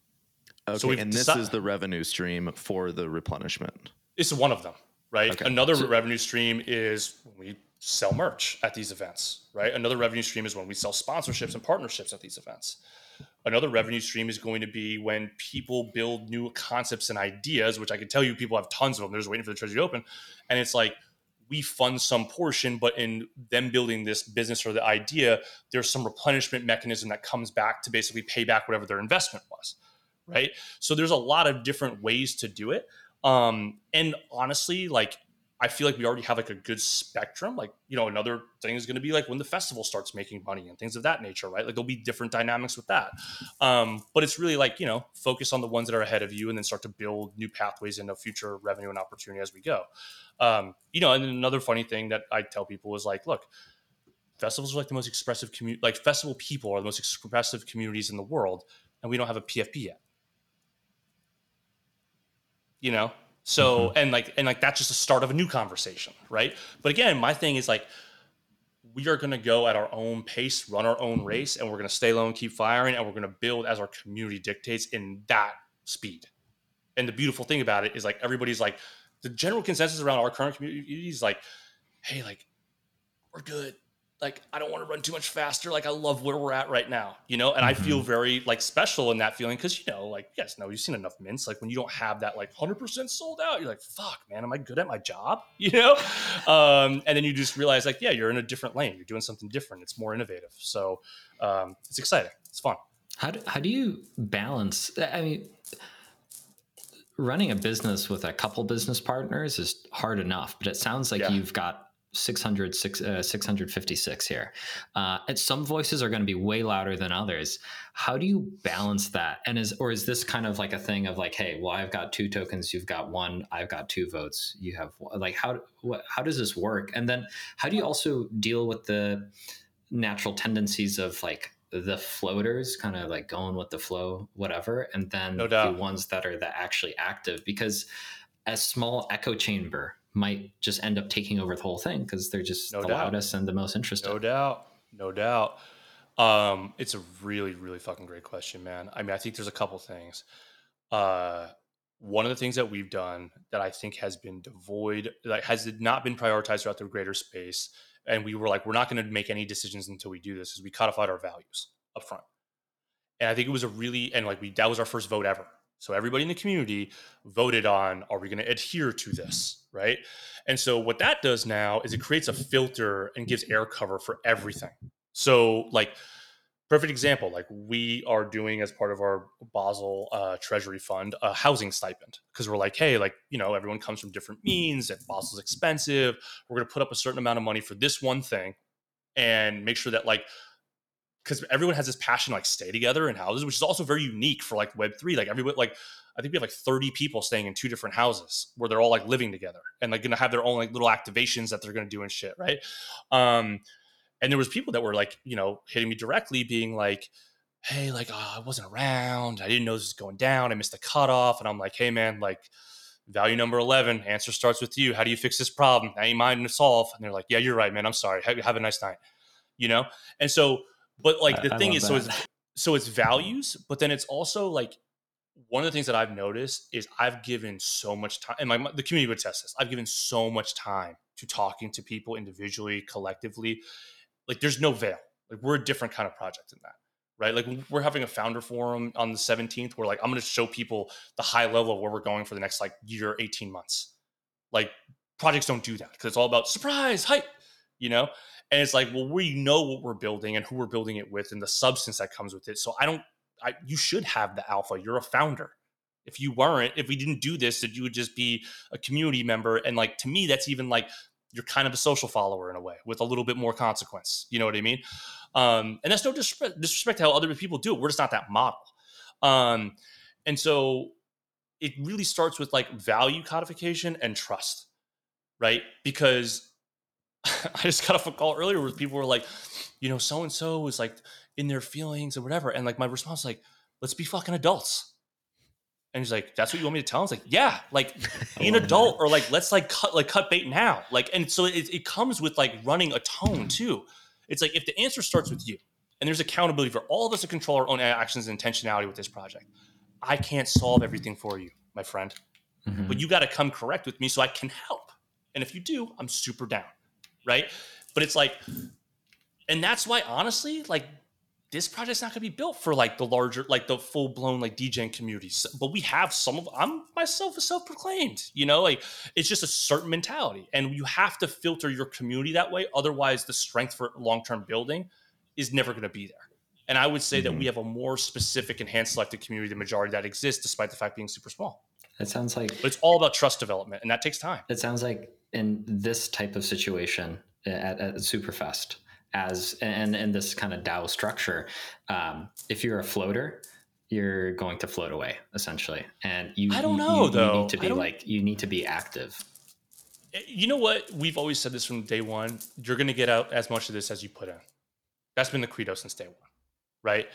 Okay. So and this is the revenue stream for the replenishment. It's one of them, right? Okay. Another revenue stream is we sell merch at these events, right? Another revenue stream is when we sell sponsorships and partnerships at these events. Another revenue stream is going to be when people build new concepts and ideas, which I can tell you people have tons of them. They're just waiting for the treasury to open. And it's like, we fund some portion, but in them building this business or the idea, there's some replenishment mechanism that comes back to basically pay back whatever their investment was, right? So there's a lot of different ways to do it. And honestly, like, I feel like we already have like a good spectrum. Like, you know, another thing is going to be like when the festival starts making money and things of that nature, right? Like there'll be different dynamics with that. But it's really like, you know, focus on the ones that are ahead of you and then start to build new pathways into future revenue and opportunity as we go. You know, and another funny thing that I tell people is like, look, festivals are like the most expressive community, like festival people are the most expressive communities in the world. And we don't have a PFP yet, you know? So, mm-hmm. and like, that's just the start of a new conversation. Right. But again, my thing is like, we are going to go at our own pace, run our own race, and we're going to stay low and keep firing. And we're going to build as our community dictates in that speed. And the beautiful thing about it is like, everybody's like the general consensus around our current community is like, hey, like we're good. Like, I don't want to run too much faster. Like, I love where we're at right now, you know? And mm-hmm. I feel very like special in that feeling. Cause you know, like, yes, no, you've seen enough mints. Like when you don't have that, like 100% sold out, you're like, fuck man, am I good at my job? You know? And then you just realize like, yeah, you're in a different lane. You're doing something different. It's more innovative. So it's exciting. It's fun. How do you balance? I mean, running a business with a couple business partners is hard enough, but it sounds like you've got 656 here. And some voices are going to be way louder than others. How do you balance that? And is this kind of like a thing of like, hey, well, I've got 2 tokens, you've got 1, I've got 2 votes, you have one. Like how does this work? And then how do you also deal with the natural tendencies of like the floaters kind of like going with the flow, whatever, and then no doubt the ones that are the actually active, because a small echo chamber might just end up taking over the whole thing because they're just the loudest and the most interesting. No doubt. It's a really, really fucking great question, man. I mean, I think there's a couple things. One of the things that we've done that I think has been devoid, like has not been prioritized throughout the greater space, and we were like, we're not going to make any decisions until we do this, is we codified our values up front. And I think it was that was our first vote ever. So everybody in the community voted on, are we going to adhere to this, right? And so what that does now is it creates a filter and gives air cover for everything. So like, perfect example, like we are doing as part of our Basel treasury fund, a housing stipend, because we're like, hey, like, you know, everyone comes from different means, and Basel's expensive. We're going to put up a certain amount of money for this one thing and make sure that like, because everyone has this passion to like stay together in houses, which is also very unique for like Web3. Like everyone, like I think we have like 30 people staying in 2 different houses where they're all like living together and like going to have their own like little activations that they're going to do and shit, right? And there was people that were like, you know, hitting me directly being like, hey, like, I wasn't around. I didn't know this was going down. I missed the cutoff. And I'm like, hey, man, like, value number 11, answer starts with you. How do you fix this problem? Now you mind to solve. And they're like, yeah, you're right, man. I'm sorry. Have a nice night, you know? And so, but like the thing is, that. so it's values, but then it's also like, one of the things that I've noticed is I've given so much time, and the community would test this. I've given so much time to talking to people individually, collectively. Like there's no veil. Like we're a different kind of project in that, right? Like we're having a founder forum on the 17th where like, I'm going to show people the high level of where we're going for the next like year, 18 months. Like projects don't do that because it's all about surprise, hype, you know? And it's like, well, we know what we're building and who we're building it with and the substance that comes with it. So you should have the alpha. You're a founder. If you weren't, if we didn't do this, that you would just be a community member. And like, to me, that's even like, you're kind of a social follower in a way with a little bit more consequence. You know what I mean? And that's no disrespect to how other people do it. We're just not that model. And so it really starts with like value codification and trust, right? Because I just got off a call earlier where people were like, you know, so-and-so was like in their feelings or whatever. And like my response was like, let's be fucking adults. And he's like, that's what you want me to tell him? I was like, yeah, like be an adult, or like, let's like cut bait now. Like, and so it comes with like running a tone too. It's like, if the answer starts with you and there's accountability for all of us to control our own actions and intentionality with this project, I can't solve everything for you, my friend, mm-hmm. but you got to come correct with me so I can help. And if you do, I'm super down. Right. But it's like, and that's why, honestly, like this project's not going to be built for like the larger, like the full blown, like DJing communities, but we have some of, I'm myself is self-proclaimed, you know, like it's just a certain mentality and you have to filter your community that way. Otherwise the strength for long-term building is never going to be there. And I would say mm-hmm. that we have a more specific and hand selected community, the majority that exists, despite the fact being super small. That sounds like, but it's all about trust development and that takes time. That sounds like, in this type of situation at Superfest, as and this kind of DAO structure, if you're a floater, you're going to float away essentially, and you need to be like you need to be active. You know what? We've always said this from day one: you're going to get out as much of this as you put in. That's been the credo since day one, right?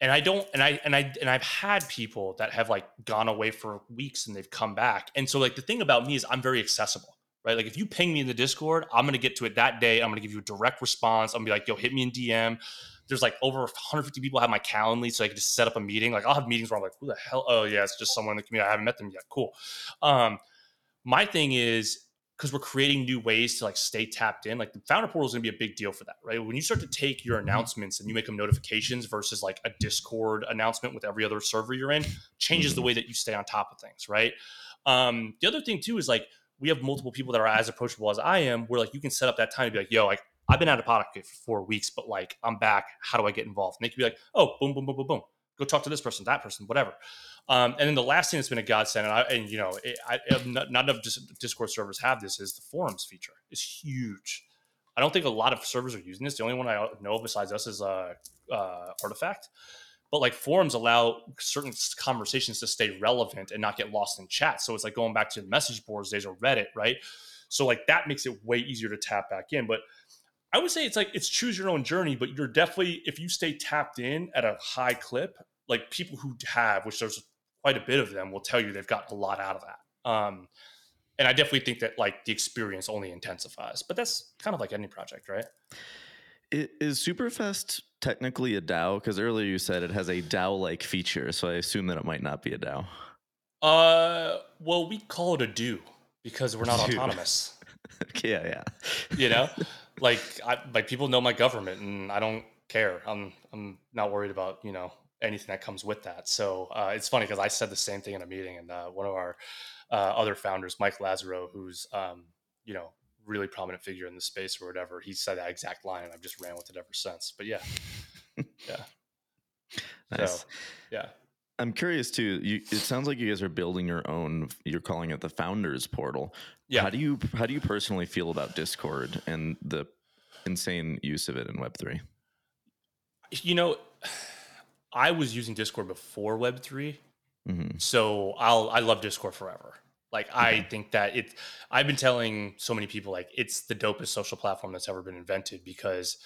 And I don't, I've had people that have like gone away for weeks and they've come back, and so like the thing about me is I'm very accessible. Right? Like if you ping me in the Discord, I'm going to get to it that day. I'm going to give you a direct response. I'm going to be like, yo, hit me in DM. There's like over 150 people have my Calendly, so I can just set up a meeting. Like I'll have meetings where I'm like, who the hell? Oh yeah, it's just someone in the community. I haven't met them yet. Cool. My thing is, because we're creating new ways to like stay tapped in, like the founder portal is going to be a big deal for that, right? When you start to take your announcements and you make them notifications versus like a Discord announcement with every other server you're in, changes the way that you stay on top of things, right? The other thing too is like, we have multiple people that are as approachable as I am, where like you can set up that time to be like, yo, like I've been out of podcast for 4 weeks, but like I'm back. How do I get involved? And they could be like, oh, boom, boom, boom, boom, boom. Go talk to this person, that person, whatever. And then the last thing that's been a godsend, not enough Discord servers have this, is the forums feature. It's huge. I don't think a lot of servers are using this. The only one I know of besides us is Artifact. But like forums allow certain conversations to stay relevant and not get lost in chat. So it's like going back to the message boards days or Reddit, right? So like that makes it way easier to tap back in. But I would say it's like, it's choose your own journey, but you're definitely, if you stay tapped in at a high clip, like people who have, which there's quite a bit of them, will tell you they've gotten a lot out of that. And I definitely think that like the experience only intensifies, but that's kind of like any project, right? Is Superfest technically a DAO? Because earlier you said it has a DAO-like feature, so I assume that it might not be a DAO. Well, we call it a do because we're not autonomous. Yeah, yeah. You know, like people know my government, and I don't care. I'm not worried about anything that comes with that. So it's funny because I said the same thing in a meeting, and one of our other founders, Mike Lazaro, who's really prominent figure in the space or whatever, he said that exact line and I've just ran with it ever since. But yeah. Nice. So, yeah. I'm curious too. It sounds like you guys are building your own, you're calling it the founders portal. Yeah. How do you personally feel about Discord and the insane use of it in Web3? You know, I was using Discord before Web3. Mm-hmm. So I love Discord forever. Like, I think that I've been telling so many people, like, it's the dopest social platform that's ever been invented because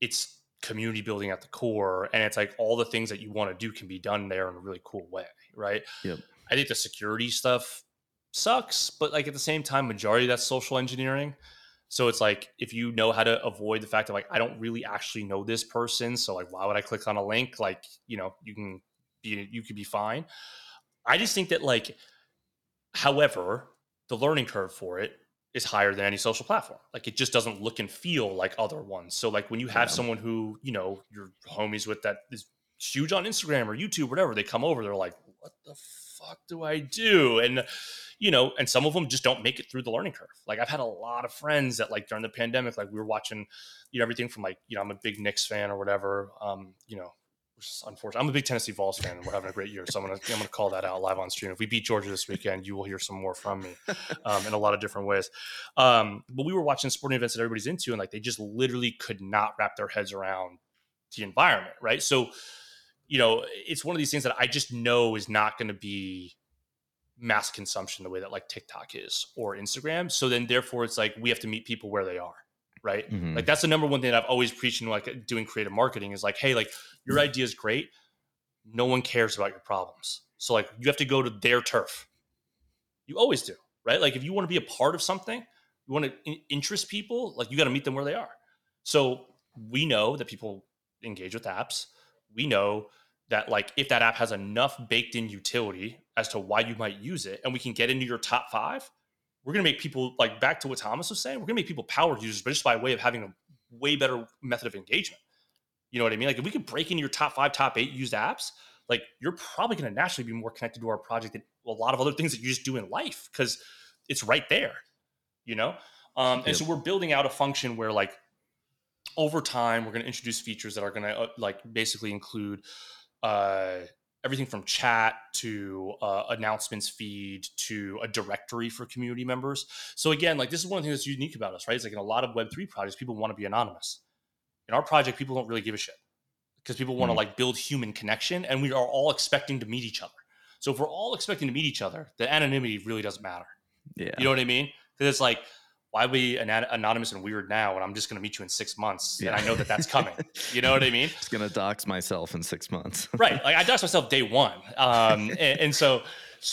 it's community building at the core. And it's like all the things that you want to do can be done there in a really cool way, right? Yep. I think the security stuff sucks, but like at the same time, majority of that's social engineering. So it's like, if you know how to avoid the fact that like, I don't really actually know this person, so like, why would I click on a link? Like, you know, you could be fine. I just think that like, however, the learning curve for it is higher than any social platform. Like it just doesn't look and feel like other ones. So like when you have someone who, you know, your homies with that is huge on Instagram or YouTube, whatever, they come over, they're like, what the fuck do I do? And, you know, and some of them just don't make it through the learning curve. Like I've had a lot of friends that like during the pandemic, like we were watching, you know, everything from like, you know, I'm a big Knicks fan or whatever, you know, which is unfortunate. I'm a big Tennessee Vols fan and we're having a great year. So I'm gonna call that out live on stream. If we beat Georgia this weekend, you will hear some more from me in a lot of different ways. But we were watching sporting events that everybody's into and like they just literally could not wrap their heads around the environment, right? So, you know, it's one of these things that I just know is not going to be mass consumption the way that like TikTok is or Instagram. So then therefore it's like we have to meet people where they are. Right. Mm-hmm. Like that's the number one thing that I've always preached in like doing creative marketing is like, hey, like your idea is great. No one cares about your problems. So like you have to go to their turf. You always do. Right. Like if you want to be a part of something, you want to interest people, like you got to meet them where they are. So we know that people engage with apps. We know that like if that app has enough baked in utility as to why you might use it and we can get into your top five, we're going to make people, like back to what Thomas was saying, we're going to make people power users, but just by way of having a way better method of engagement. You know what I mean? Like if we could break into your top five, top eight used apps, like you're probably going to naturally be more connected to our project than a lot of other things that you just do in life because it's right there, you know? And so we're building out a function where like over time, we're going to introduce features that are going to like basically include everything from chat to announcements feed to a directory for community members. So again, like this is one of the things that's unique about us, right? It's like in a lot of Web3 projects, people want to be anonymous. In our project, people don't really give a shit because people want to like build human connection and we are all expecting to meet each other. So if we're all expecting to meet each other, the anonymity really doesn't matter. Yeah, you know what I mean? Because it's like, why be anonymous and weird now when I'm just going to meet you in 6 months and I know that that's coming? You know what I mean? It's going to dox myself in 6 months. Right. Like I dox myself day one. And so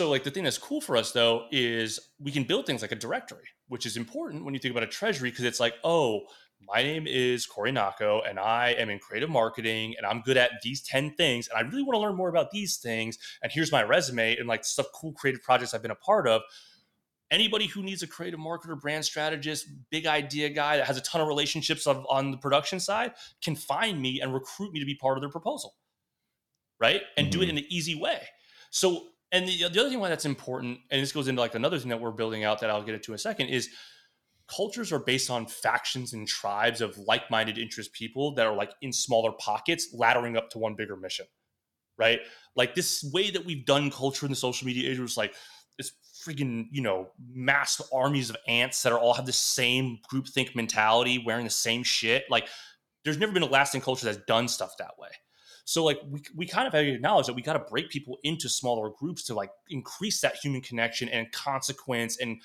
like the thing that's cool for us though is we can build things like a directory, which is important when you think about a treasury because it's like, oh, my name is Corey Nocco and I am in creative marketing and I'm good at these 10 things and I really want to learn more about these things and here's my resume and like stuff, cool creative projects I've been a part of. Anybody who needs a creative marketer, brand strategist, big idea guy that has a ton of relationships on the production side can find me and recruit me to be part of their proposal, right? And do it in an easy way. So, and the other thing why that's important, and this goes into like another thing that we're building out that I'll get into in a second, is cultures are based on factions and tribes of like-minded interest people that are like in smaller pockets, laddering up to one bigger mission, right? Like this way that we've done culture in the social media age was like, it's freaking, you know, mass armies of ants that are all have the same groupthink mentality, wearing the same shit. Like there's never been a lasting culture that's done stuff that way. So like we kind of have to acknowledge that we got to break people into smaller groups to like increase that human connection and consequence and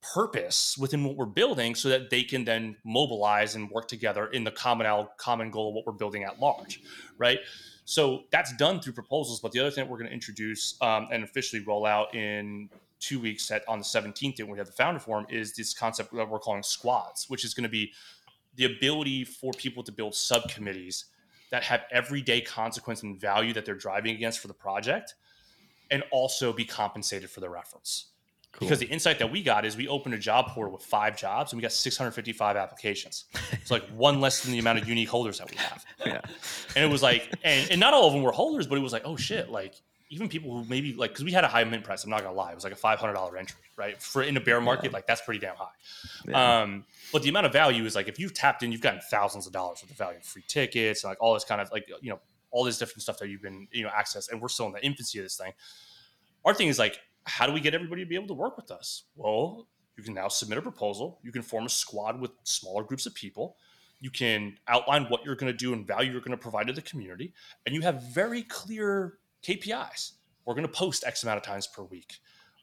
purpose within what we're building so that they can then mobilize and work together in the common goal of what we're building at large, right? So that's done through proposals. But the other thing that we're going to introduce and officially roll out in 2 weeks on the 17th when we have the founder forum is this concept that we're calling squads, which is going to be the ability for people to build subcommittees that have everyday consequence and value that they're driving against for the project and also be compensated for their efforts. Cool. Because the insight that we got is we opened a job portal with 5 jobs and we got 655 applications. It's like one less than the amount of unique holders that we have. Yeah. And it was like, and not all of them were holders, but it was like, oh shit. Like even people who maybe like, cause we had a high mint price. I'm not gonna lie. It was like a $500 entry, right? For in a bear market, like that's pretty damn high. Yeah. But the amount of value is like, if you've tapped in, you've gotten thousands of dollars worth of value, free tickets, and like all this kind of like, you know, all this different stuff that you've been, you know, accessed. And we're still in the infancy of this thing. Our thing is like, how do we get everybody to be able to work with us? Well, you can now submit a proposal. You can form a squad with smaller groups of people. You can outline what you're going to do and value you're going to provide to the community. And you have very clear KPIs. We're going to post X amount of times per week.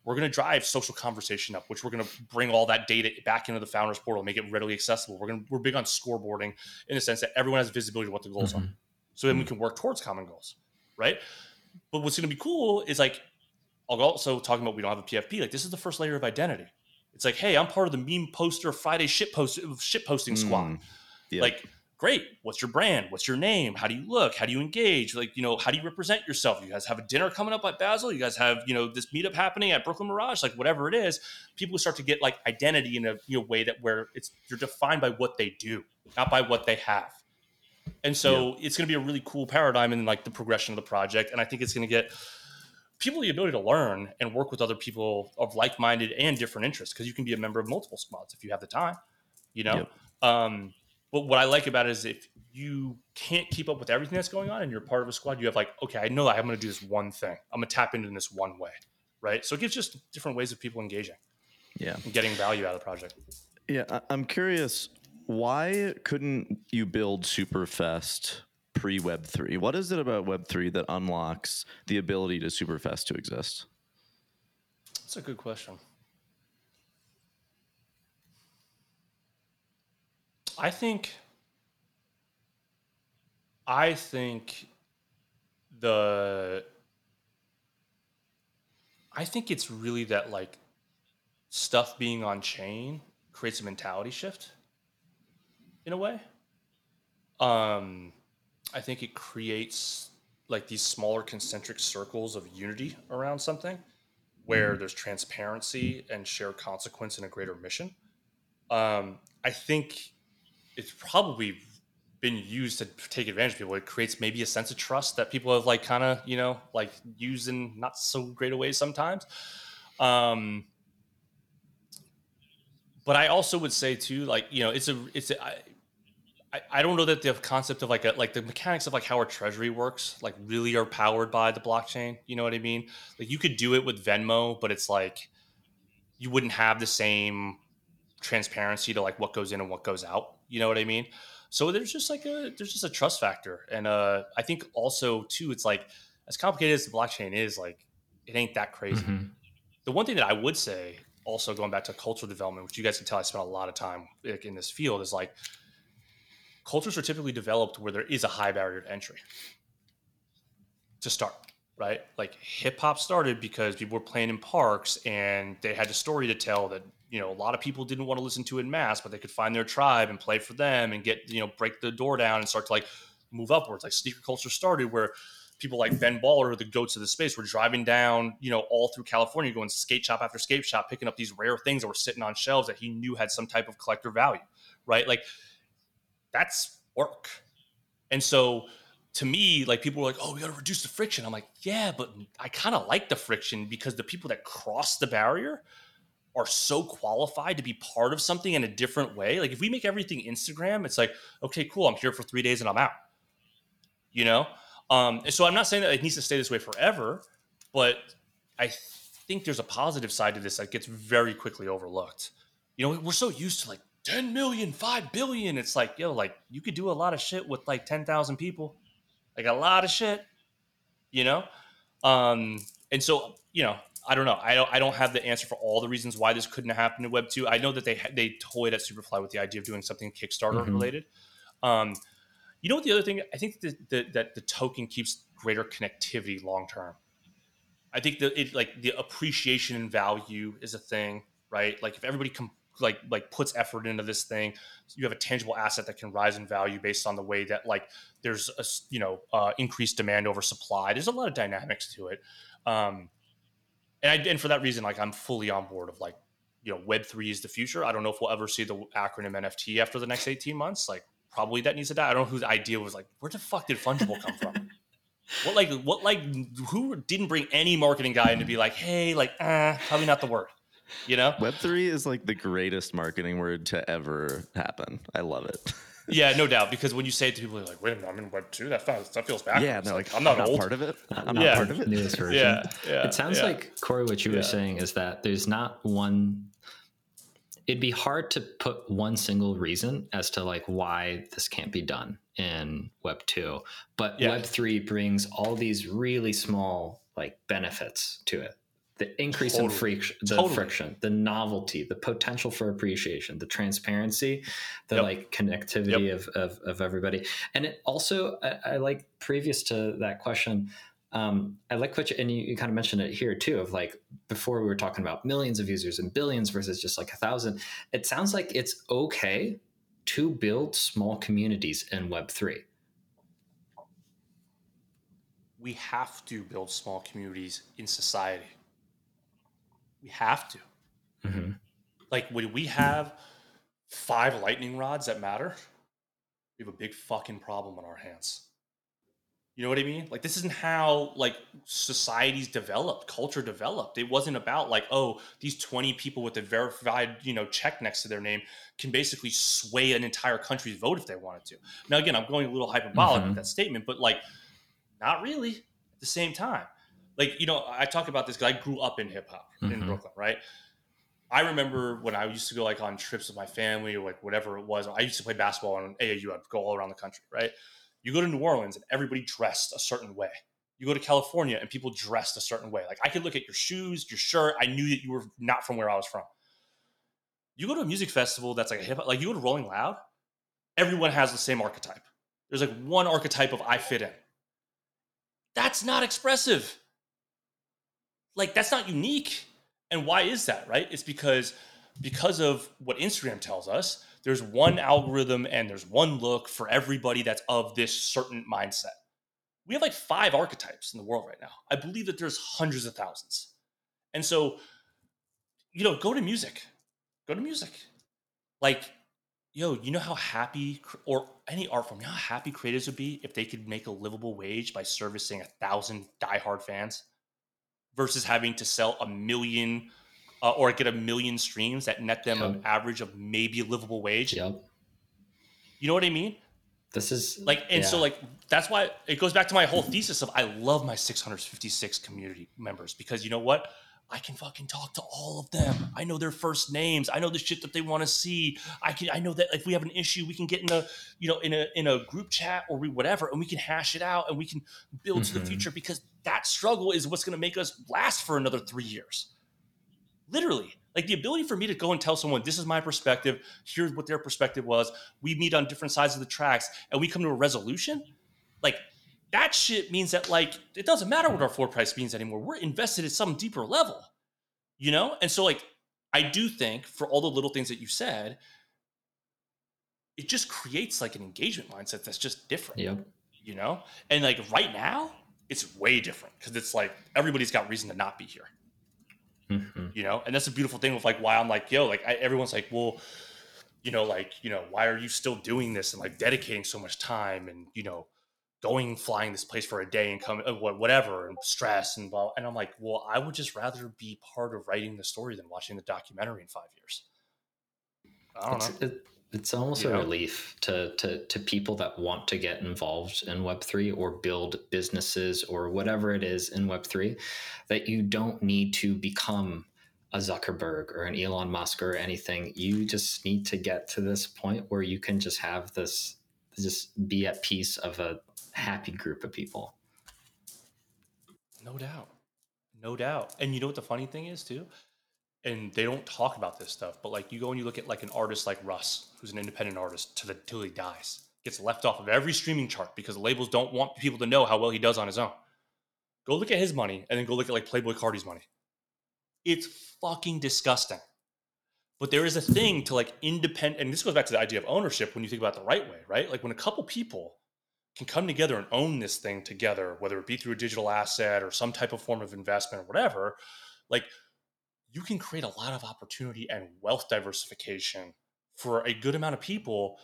we're going to drive social conversation up, which we're going to bring all that data back into the founders portal, make it readily accessible. We're big on scoreboarding in the sense that everyone has visibility of what the goals are. So then we can work towards common goals, right? But what's going to be cool is like, I'll also talking about we don't have a PFP. Like this is the first layer of identity. It's like, hey, I'm part of the meme poster Friday shit posting squad. Yeah. Like, great. What's your brand? What's your name? How do you look? How do you engage? Like, you know, how do you represent yourself? You guys have a dinner coming up at Basel. You guys have, you know, this meetup happening at Brooklyn Mirage, like whatever it is, people start to get like identity in a way that where it's, you're defined by what they do, not by what they have. And so it's going to be a really cool paradigm in like the progression of the project. And I think it's going to get people the ability to learn and work with other people of like-minded and different interests. Cause you can be a member of multiple squads if you have the time, you know? But what I like about it is if you can't keep up with everything that's going on and you're part of a squad, you have like, okay, I know that I'm going to do this one thing. I'm going to tap into this one way. Right. So it gives just different ways of people engaging and getting value out of the project. Yeah. I'm curious, why couldn't you build Superf3st pre-Web3? What is it about Web3 that unlocks the ability to Superf3st to exist? That's a good question. I think it's really that like stuff being on chain creates a mentality shift in a way. I think it creates like these smaller concentric circles of unity around something where there's transparency and shared consequence and a greater mission. I think it's probably been used to take advantage of people. It creates maybe a sense of trust that people have like kind of, you know, like used in not so great a way sometimes. But I also would say too, like, you know, I don't know that the concept of like a, like the mechanics of like how our treasury works, like really are powered by the blockchain. You know what I mean? Like you could do it with Venmo, but it's like, you wouldn't have the same transparency to like what goes in and what goes out. You know what I mean? So there's just like a trust factor. And I think also too, it's like as complicated as the blockchain is, like it ain't that crazy. The one thing that I would say also going back to cultural development, which you guys can tell I spent a lot of time like, in this field is like, cultures are typically developed where there is a high barrier to entry to start, right? Like hip hop started because people were playing in parks and they had a story to tell that, you know, a lot of people didn't want to listen to it in mass, but they could find their tribe and play for them and get, you know, break the door down and start to like move upwards. Like sneaker culture started where people like Ben Baller, the goats of the space, were driving down, you know, all through California, going skate shop after skate shop, picking up these rare things that were sitting on shelves that he knew had some type of collector value, right? Like, that's work. And so to me, like people were like, oh, we got to reduce the friction. I'm like, yeah, but I kind of like the friction because the people that cross the barrier are so qualified to be part of something in a different way. Like if we make everything Instagram, it's like, okay, cool. I'm here for 3 days and I'm out, you know? And so I'm not saying that it needs to stay this way forever, but I think there's a positive side to this that gets very quickly overlooked. You know, we're so used to like, 10 million, 5 billion. It's like, yo, like you could do a lot of shit with like 10,000 people, like a lot of shit, you know? And so, you know. I don't have the answer for all the reasons why this couldn't happen in Web 2. I know that they toyed at Superfly with the idea of doing something Kickstarter related. You know what the other thing, I think that the token keeps greater connectivity long-term. I think that it like the appreciation and value is a thing, right? Like if everybody like puts effort into this thing, you have a tangible asset that can rise in value based on the way that like there's a, you know, increased demand over supply. There's a lot of dynamics to it. And for that reason, like I'm fully on board of like, you know, Web3 is the future. I don't know if we'll ever see the acronym NFT after the next 18 months. Like probably that needs to die. I don't know whose idea was like, where the fuck did fungible come from? what who didn't bring any marketing guy in to be like, hey, like, probably not the word. You know, Web3 is like the greatest marketing word to ever happen. I love it. Yeah, no doubt. Because when you say it to people, they're like, wait a minute, I'm in Web2. That feels backwards. Yeah, they're like, I'm not old. Part of it. I'm not part of it. Newest version. Yeah, it sounds like, Corey, what you were saying is that there's not one. It'd be hard to put one single reason as to like why this can't be done in Web2. But Web3 brings all these really small like benefits to it. The increase in friction, the novelty, the potential for appreciation, the transparency, the like connectivity of everybody. And it also, I like previous to that question, I like what you, and you kind of mentioned it here too, of like, before we were talking about millions of users and billions versus just like 1,000. It sounds like it's okay to build small communities in Web3. We have to build small communities in society. We have to. Mm-hmm. Like, when we have 5 lightning rods that matter, we have a big fucking problem on our hands. You know what I mean? Like, this isn't how, like, societies developed, culture developed. It wasn't about, like, oh, these 20 people with a verified, you know, check next to their name can basically sway an entire country's vote if they wanted to. Now, again, I'm going a little hyperbolic with that statement, but, like, not really at the same time. Like, you know, I talk about this because I grew up in hip hop in Brooklyn, right? I remember when I used to go like on trips with my family or like whatever it was. I used to play basketball on AAU. I'd go all around the country, right? You go to New Orleans and everybody dressed a certain way. You go to California and people dressed a certain way. Like, I could look at your shoes, your shirt. I knew that you were not from where I was from. You go to a music festival that's like a hip hop, like you go to Rolling Loud, everyone has the same archetype. There's like one archetype of I fit in. That's not expressive. Like, that's not unique. And why is that, right? It's because of what Instagram tells us, there's one algorithm and there's one look for everybody that's of this certain mindset. We have like 5 archetypes in the world right now. I believe that there's hundreds of thousands. And so, you know, go to music. Go to music. Like, yo, you know how happy, or any art form, you know how happy creators would be if they could make a livable wage by servicing 1,000 diehard fans? Versus having to sell 1 million or get 1 million streams that net them an average of maybe a livable wage. You know what I mean? This is like, and so like, that's why it goes back to my whole thesis of I love my 656 community members, because you know what? I can fucking talk to all of them. I know their first names. I know the shit that they want to see. I know that if we have an issue, we can get in a, you know, in a group chat or whatever, and we can hash it out and we can build to the future, because that struggle is what's going to make us last for another 3 years. Literally, like the ability for me to go and tell someone, this is my perspective. Here's what their perspective was. We meet on different sides of the tracks and we come to a resolution. Like, that shit means that, like, it doesn't matter what our floor price means anymore. We're invested at some deeper level, you know? And so, like, I do think for all the little things that you said, it just creates, like, an engagement mindset that's just different, you know? And, like, right now, it's way different because it's, like, everybody's got reason to not be here, you know? And that's a beautiful thing with, like, why I'm, like, yo, like, everyone's, like, well, you know, like, you know, why are you still doing this and, like, dedicating so much time and, you know, flying this place for a day and come whatever and stress and blah. And I'm like, well, I would just rather be part of writing the story than watching the documentary in 5 years. I don't know. It's almost a relief to people that want to get involved in Web3 or build businesses or whatever it is in Web3, that you don't need to become a Zuckerberg or an Elon Musk or anything. You just need to get to this point where you can just have this, just be at peace of a happy group of people. No doubt. And you know what the funny thing is too? And they don't talk about this stuff, but like you go and you look at like an artist like Russ, who's an independent artist till he dies, gets left off of every streaming chart because the labels don't want people to know how well he does on his own. Go look at his money and then go look at like Playboy Cardi's money. It's fucking disgusting. But there is a thing to like independent, and this goes back to the idea of ownership when you think about it the right way, right? Like when a couple people can come together and own this thing together, whether it be through a digital asset or some type of form of investment or whatever, like you can create a lot of opportunity and wealth diversification for a good amount of people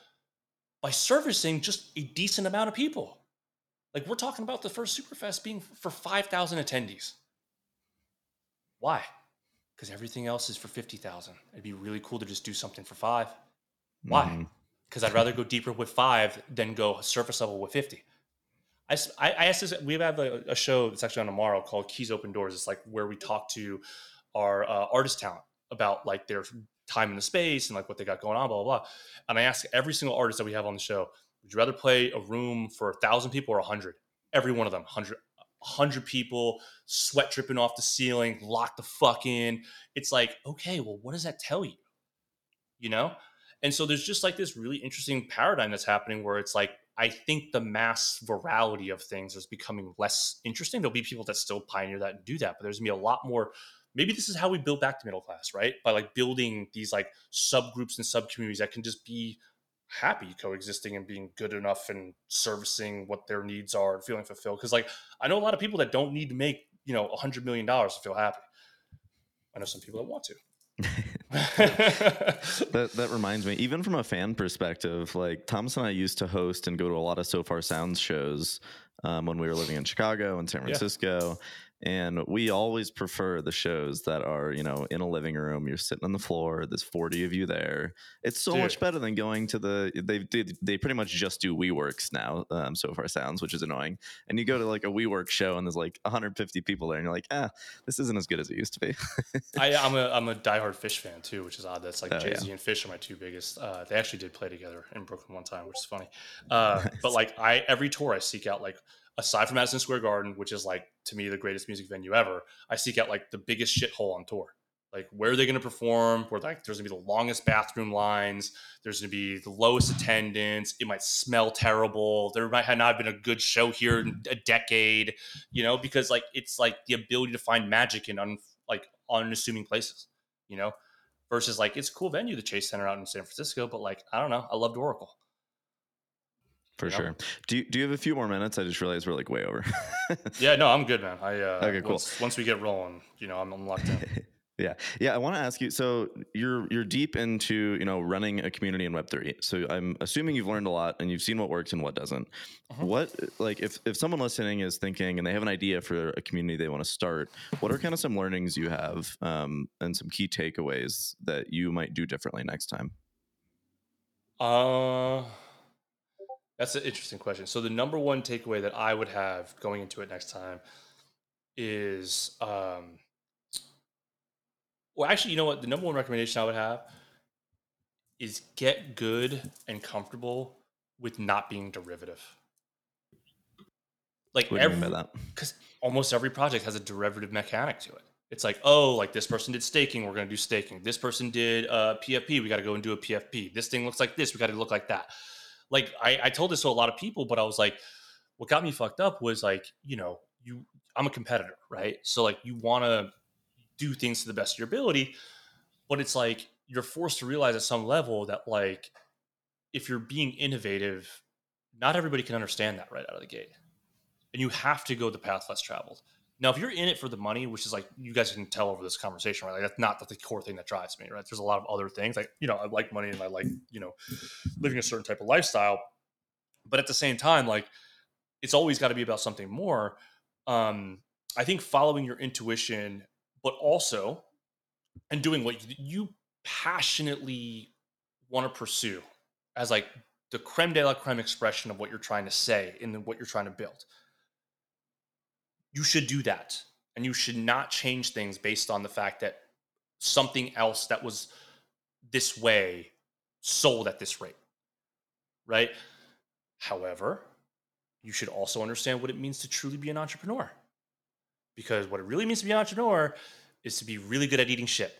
by servicing just a decent amount of people. Like we're talking about the first Superfest being for 5,000 attendees. Why? Because everything else is for 50,000. It'd be really cool to just do something for 5. Why? Because I'd rather go deeper with 5 than go surface level with 50. I asked this, we have a show that's actually on tomorrow called Keys Open Doors. It's like where we talk to our artist talent about like their time in the space and like what they got going on, blah, blah, blah. And I ask every single artist that we have on the show, would you rather play a room for 1,000 people or 100? Every one of them, 100 100 people, sweat dripping off the ceiling, locked the fuck in. It's like, okay, well, what does that tell you? You know? And so there's just like this really interesting paradigm that's happening where it's like, I think the mass virality of things is becoming less interesting. There'll be people that still pioneer that and do that, but there's gonna be a lot more. Maybe this is how we build back the middle class, right? By like building these like subgroups and subcommunities that can just be happy coexisting and being good enough and servicing what their needs are and feeling fulfilled. Because like, I know a lot of people that don't need to make, you know, $100 million to feel happy. I know some people that want to. that reminds me, even from a fan perspective, like Thomas and I used to host and go to a lot of So Far Sounds shows when we were living in Chicago and San Francisco. Yeah. And we always prefer the shows that are, you know, in a living room, you're sitting on the floor, there's 40 of you there. It's so much better than going to they pretty much just do WeWorks now, So Far Sounds, which is annoying. And you go to like a WeWork show and there's like 150 people there and you're like, this isn't as good as it used to be. I'm a diehard Fish fan too, which is odd. That's like Jay-Z and Fish are my two biggest. They actually did play together in Brooklyn one time, which is funny. Nice. But like every tour I seek out, like, aside from Madison Square Garden, which is like to me the greatest music venue ever, I seek out like the biggest shithole on tour. Like, where are they going to perform? Where like there's gonna be the longest bathroom lines, there's gonna be the lowest attendance, it might smell terrible, there might have not been a good show here in a decade, you know, because like it's like the ability to find magic in unassuming places, you know, versus like it's a cool venue, the Chase Center out in San Francisco, but like I don't know, I loved Oracle. For sure. Do you have a few more minutes? I just realized we're like way over. Yeah, no, I'm good, man. Okay, cool. Once we get rolling, you know, I'm locked in. Yeah. I want to ask you, so you're deep into, you know, running a community in Web3. So I'm assuming you've learned a lot and you've seen what works and what doesn't. Uh-huh. What, like, if someone listening is thinking and they have an idea for a community they want to start, what are kind of some learnings you have and some key takeaways that you might do differently next time? That's an interesting question. So the number one takeaway that I would have going into it next time is, well, actually, you know what? The number one recommendation I would have is get good and comfortable with not being derivative. Like, because almost every project has a derivative mechanic to it. It's like, oh, like this person did staking, we're going to do staking. This person did PFP, we got to go and do a PFP. This thing looks like this, we got to look like that. Like I told this to a lot of people, but I was like, what got me fucked up was like, you know, I'm a competitor, right? So like you want to do things to the best of your ability, but it's like, you're forced to realize at some level that like, if you're being innovative, not everybody can understand that right out of the gate. And you have to go the path less traveled. Now, if you're in it for the money, which is like, you guys can tell over this conversation, right? Like that's not the core thing that drives me, right? There's a lot of other things like, you know, I like money and I like, you know, living a certain type of lifestyle, but at the same time, like it's always got to be about something more. I think following your intuition, but also, and doing what you passionately want to pursue as like the creme de la creme expression of what you're trying to say and what you're trying to build. You should do that, and you should not change things based on the fact that something else that was this way sold at this rate, right? However, you should also understand what it means to truly be an entrepreneur, because what it really means to be an entrepreneur is to be really good at eating shit.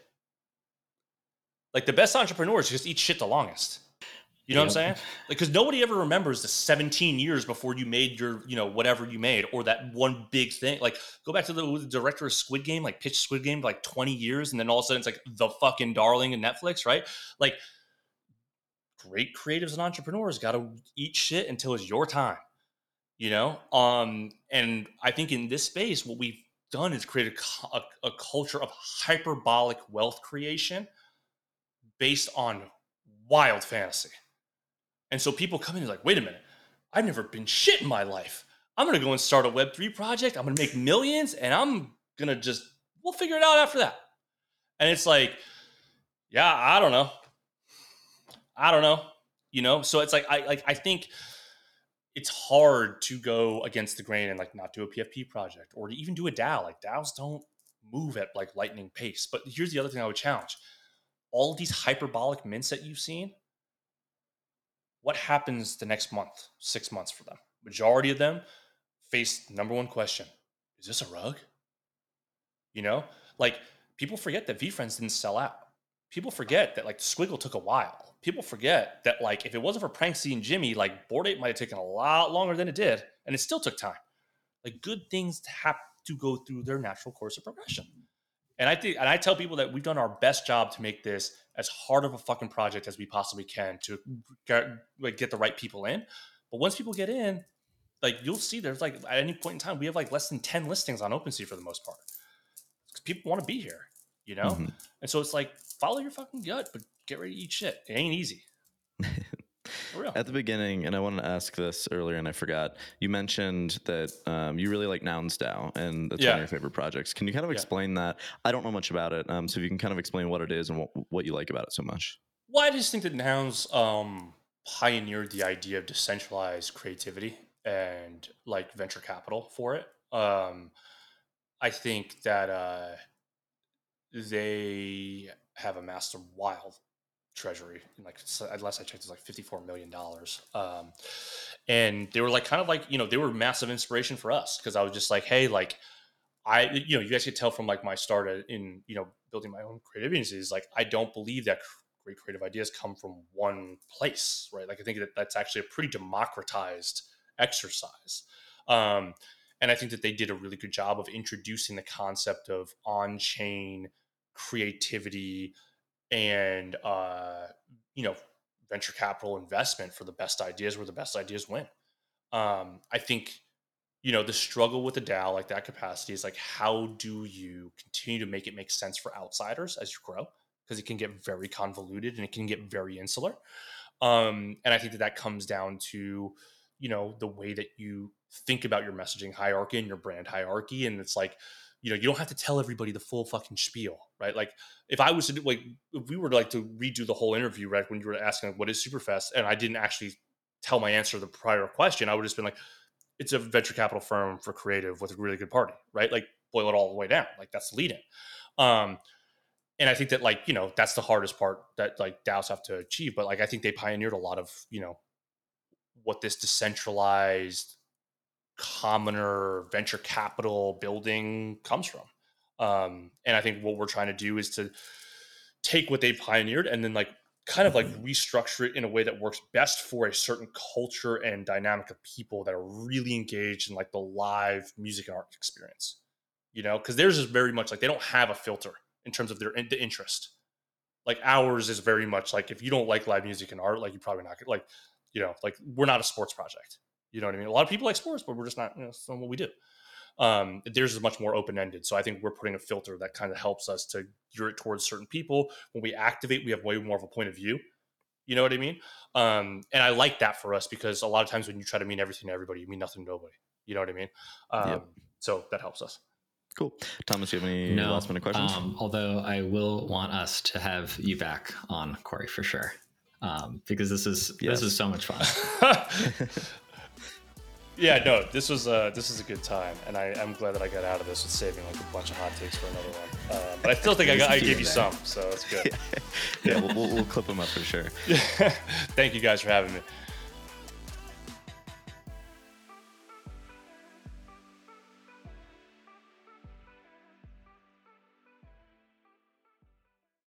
Like the best entrepreneurs just eat shit the longest. You know what I'm saying? Like, because nobody ever remembers the 17 years before you made your, you know, whatever you made or that one big thing. Like, go back to the director of Squid Game, like pitched Squid Game for like 20 years. And then all of a sudden it's like the fucking darling in Netflix, right? Like, great creatives and entrepreneurs got to eat shit until it's your time, you know? And I think in this space, what we've done is created a culture of hyperbolic wealth creation based on wild fantasy. And so people come in and like, wait a minute, I've never been shit in my life. I'm going to go and start a Web3 project. I'm going to make millions and I'm going to just, we'll figure it out after that. And it's like, yeah, I don't know, you know? So it's like, I think it's hard to go against the grain and like not do a PFP project or to even do a DAO. Like DAOs don't move at like lightning pace. But here's the other thing I would challenge. All of these hyperbolic mints that you've seen, what happens the next month, 6 months for them? Majority of them face number one question. is this a rug? You know, like people forget that VFriends didn't sell out. People forget that like Squiggle took a while. People forget that like if it wasn't for Pranksy and Jimmy, like Bored Ape might have taken a lot longer than it did, and it still took time. Like good things have to go through their natural course of progression. And I tell people that we've done our best job to make this as hard of a fucking project as we possibly can to get the right people in. But once people get in, like you'll see there's like at any point in time, we have like less than 10 listings on OpenSea for the most part. Because people want to be here, you know? Mm-hmm. And so it's like, follow your fucking gut, but get ready to eat shit. It ain't easy. For real. At the beginning, and I wanted to ask this earlier and I forgot, you mentioned that you really like Nouns DAO and that's one of your favorite projects. Can you kind of explain that? I don't know much about it. So if you can kind of explain what it is and what you like about it so much. Well, I just think that Nouns pioneered the idea of decentralized creativity and like venture capital for it. I think that they have amassed a wild treasury, and like last I checked, it's like $54 million. And they were like kind of like, you know, they were massive inspiration for us because I was just like, hey, like you know, you guys could tell from like my start in, you know, building my own creative agencies, like I don't believe that great creative ideas come from one place, right? Like I think that that's actually a pretty democratized exercise. And I think that they did a really good job of introducing the concept of on-chain creativity and, you know, venture capital investment for the best ideas where the best ideas win. I think, you know, the struggle with the DAO, like that capacity is like, how do you continue to make it make sense for outsiders as you grow? Because it can get very convoluted and it can get very insular. And I think that that comes down to, you know, the way that you think about your messaging hierarchy and your brand hierarchy. And it's like, you know, you don't have to tell everybody the full fucking spiel, right? Like if I was to do, like, if we were to like to redo the whole interview, right? When you were asking like, what is Superf3st? And I didn't actually tell my answer to the prior question. I would have just been like, it's a venture capital firm for creative with a really good party, right? Like boil it all the way down. Like that's the lead in. And I think that like, you know, that's the hardest part that like DAOs have to achieve. But like, I think they pioneered a lot of, you know, what this decentralized commoner venture capital building comes from. And I think what we're trying to do is to take what they pioneered and then like kind of like restructure it in a way that works best for a certain culture and dynamic of people that are really engaged in like the live music and art experience, you know, because theirs is very much like they don't have a filter in terms of the interest. Like ours is very much like if you don't like live music and art, like you probably not like, you know, like we're not a sports project. You know what I mean? A lot of people like sports, but we're just not, you know, it's not what we do. Theirs is much more open-ended. So I think we're putting a filter that kind of helps us to gear it towards certain people. When we activate, we have way more of a point of view. You know what I mean? And I like that for us because a lot of times when you try to mean everything to everybody, you mean nothing to nobody. You know what I mean? So that helps us. Cool. Thomas, do you have any last minute questions? Although I will want us to have you back on, Corey, for sure. Because this is so much fun. Yeah, no, this was a good time, and I'm glad that I got out of this with saving like a bunch of hot takes for another one. But I still think I gave you some, so it's good. Yeah, we'll clip them up for sure. Thank you guys for having me.